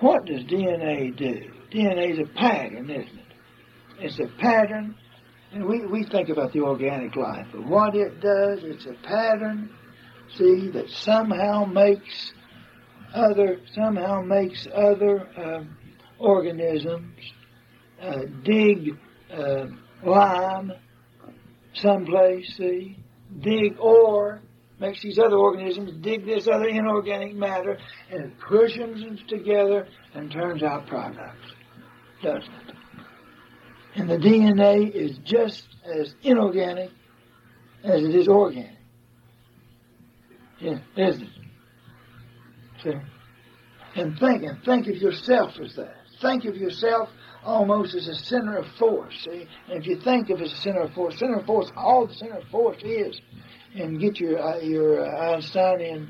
What does DNA do? DNA is a pattern, isn't it? It's a pattern, and we think about the organic life, but what it does, it's a pattern, see, that somehow makes other organisms dig lime someplace, see, dig, or makes these other organisms dig this other inorganic matter, and it pushes them together and turns out products, doesn't it? And the DNA is just as inorganic as it is organic, isn't it? See? And think of yourself as that. Think of yourself almost as a center of force, see? And if you think of it as a center of force, all the center of force is, and get your Einsteinian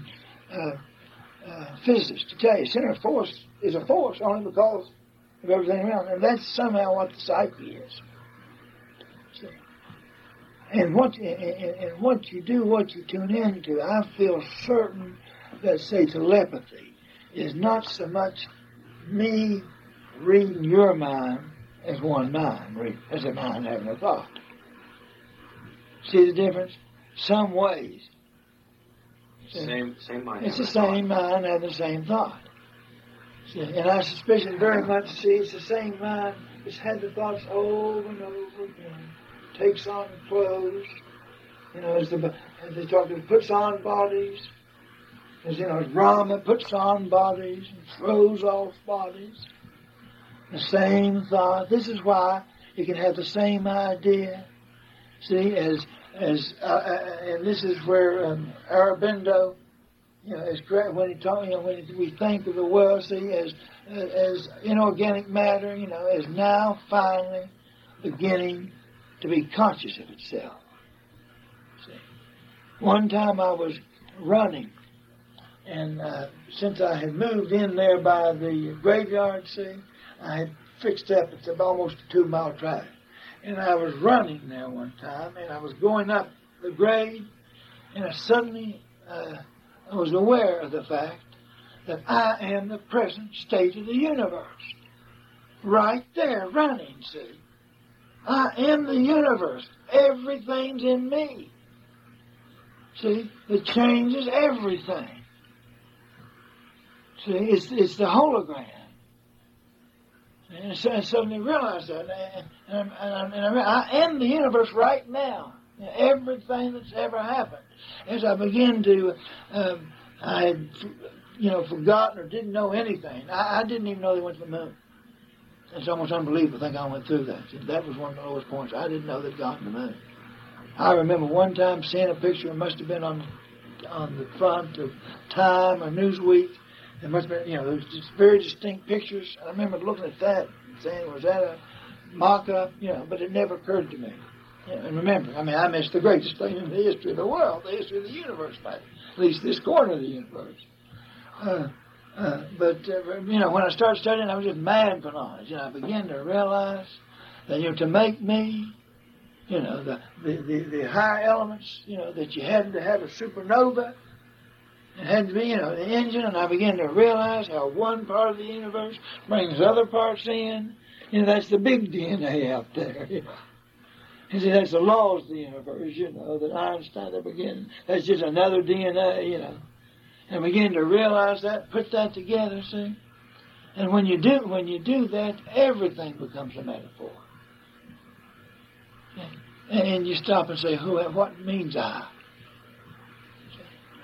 physicist to tell you, center of force is a force only because of everything around, and that's somehow what the psyche is. See? And what you do, what you tune into, I feel certain that, say, telepathy is not so much me reading your mind as one mind, as a mind having a thought. See the difference? Some ways. Same mind. It's the same mind having the same thought. See, and I suspicion very much, see, it's the same mind that's had the thoughts over and over again. Takes on clothes, as they talk, it puts on bodies. As Brahma puts on bodies and throws off bodies. The same thought. This is why you can have the same idea. See, and this is where Aurobindo, is correct when he talks. We think of the world, see, as inorganic matter, is now finally beginning to be conscious of itself. See, one time I was running, and since I had moved in there by the graveyard, see, I had fixed up, it's almost a 2-mile drive. And I was running there one time, and I was going up the grade, and I suddenly I was aware of the fact that I am the present state of the universe. Right there, running, see? I am the universe. Everything's in me. See? It changes everything. See? It's the hologram. And I suddenly realized that. And I am the universe right now. Everything that's ever happened. As I began to, I had, forgotten or didn't know anything. I didn't even know they went to the moon. It's almost unbelievable to think I went through that. That was one of the lowest points. I didn't know they'd gotten to the moon. I remember one time seeing a picture. It must have been on the front of Time or Newsweek. It must have been, those very distinct pictures. I remember looking at that and saying, was that a mock-up? But it never occurred to me. And remember, I missed the greatest thing in the history of the world, the history of the universe, maybe, at least this corner of the universe. When I started studying, I was just mad for knowledge. And I began to realize that, to make me, the higher elements, that you had to have a supernova. It had to be, the engine. And I began to realize how one part of the universe brings other parts in. That's the big DNA out there. You see, that's the laws of the universe, that Einstein, that's just another DNA, And begin to realize that, put that together, see? And when you do that, everything becomes a metaphor. And you stop and say, what means I?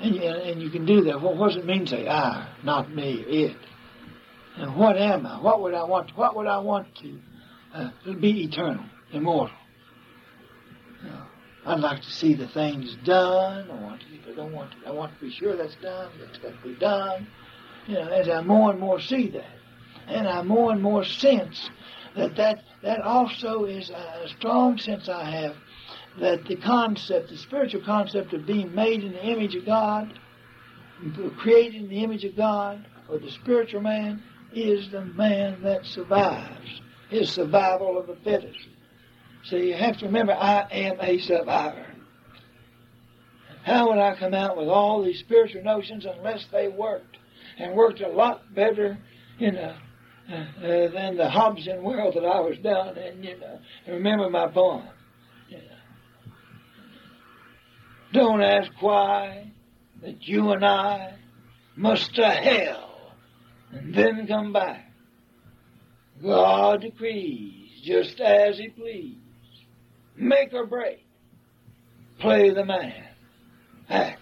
And you can do that. Well, what does it mean to say I, not me, it? And what am I? What would I want to be eternal, immortal? I'd like to see the things done. I want to be sure that's done. That's got to be done. As I more and more see that, and I more and more sense that also is a strong sense I have that the spiritual concept of being made in the image of God, created in the image of God, or the spiritual man, is the man that survives. His survival of the fittest. So you have to remember, I am a survivor. How would I come out with all these spiritual notions unless they worked? And worked a lot better, than the Hobbesian world that I was down in, And remember my poem. Don't ask why that you and I must to hell and then come back. God decrees just as he please. Make or break. Play the man. Act.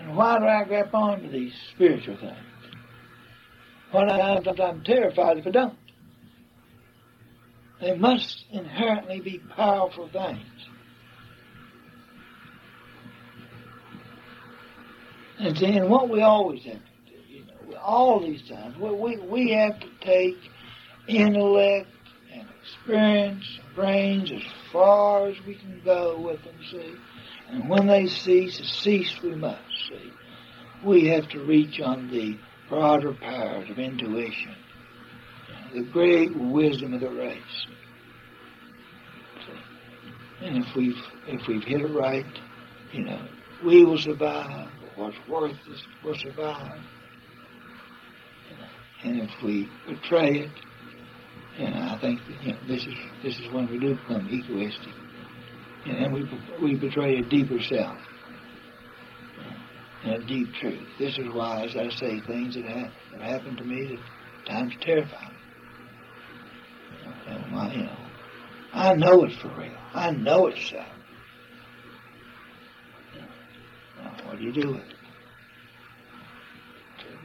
And why do I grab on to these spiritual things? When I'm terrified if I don't. They must inherently be powerful things. And then what we always have to do, all these times, we have to take intellect and experience, brains as far as we can go with them, see? And when they cease we must, see. We have to reach on the broader powers of intuition, the great wisdom of the race. See? And if we've hit it right, we will survive. What's worthless will survive. And if we betray it, I think that, this is when we do become egoistic. And we betray a deeper self and a deep truth. This is why, as I say, things that happen to me that times terrify me. I know it's for real. I know it's so. What do you do with it?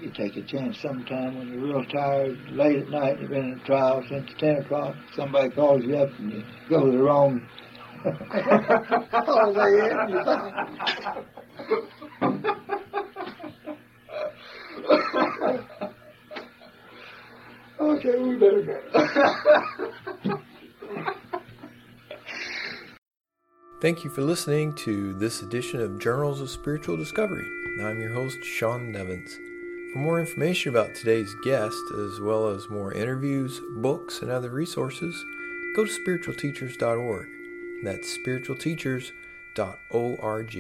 You take a chance sometime when you're real tired, late at night, you've been in a trial since 10 o'clock, somebody calls you up and you go to the wrong Okay, we better go. Thank you for listening to this edition of Journals of Spiritual Discovery. I'm your host, Shawn Nevins. For more information about today's guest, as well as more interviews, books, and other resources, go to SpiritualTeachers.org. That's SpiritualTeachers.org.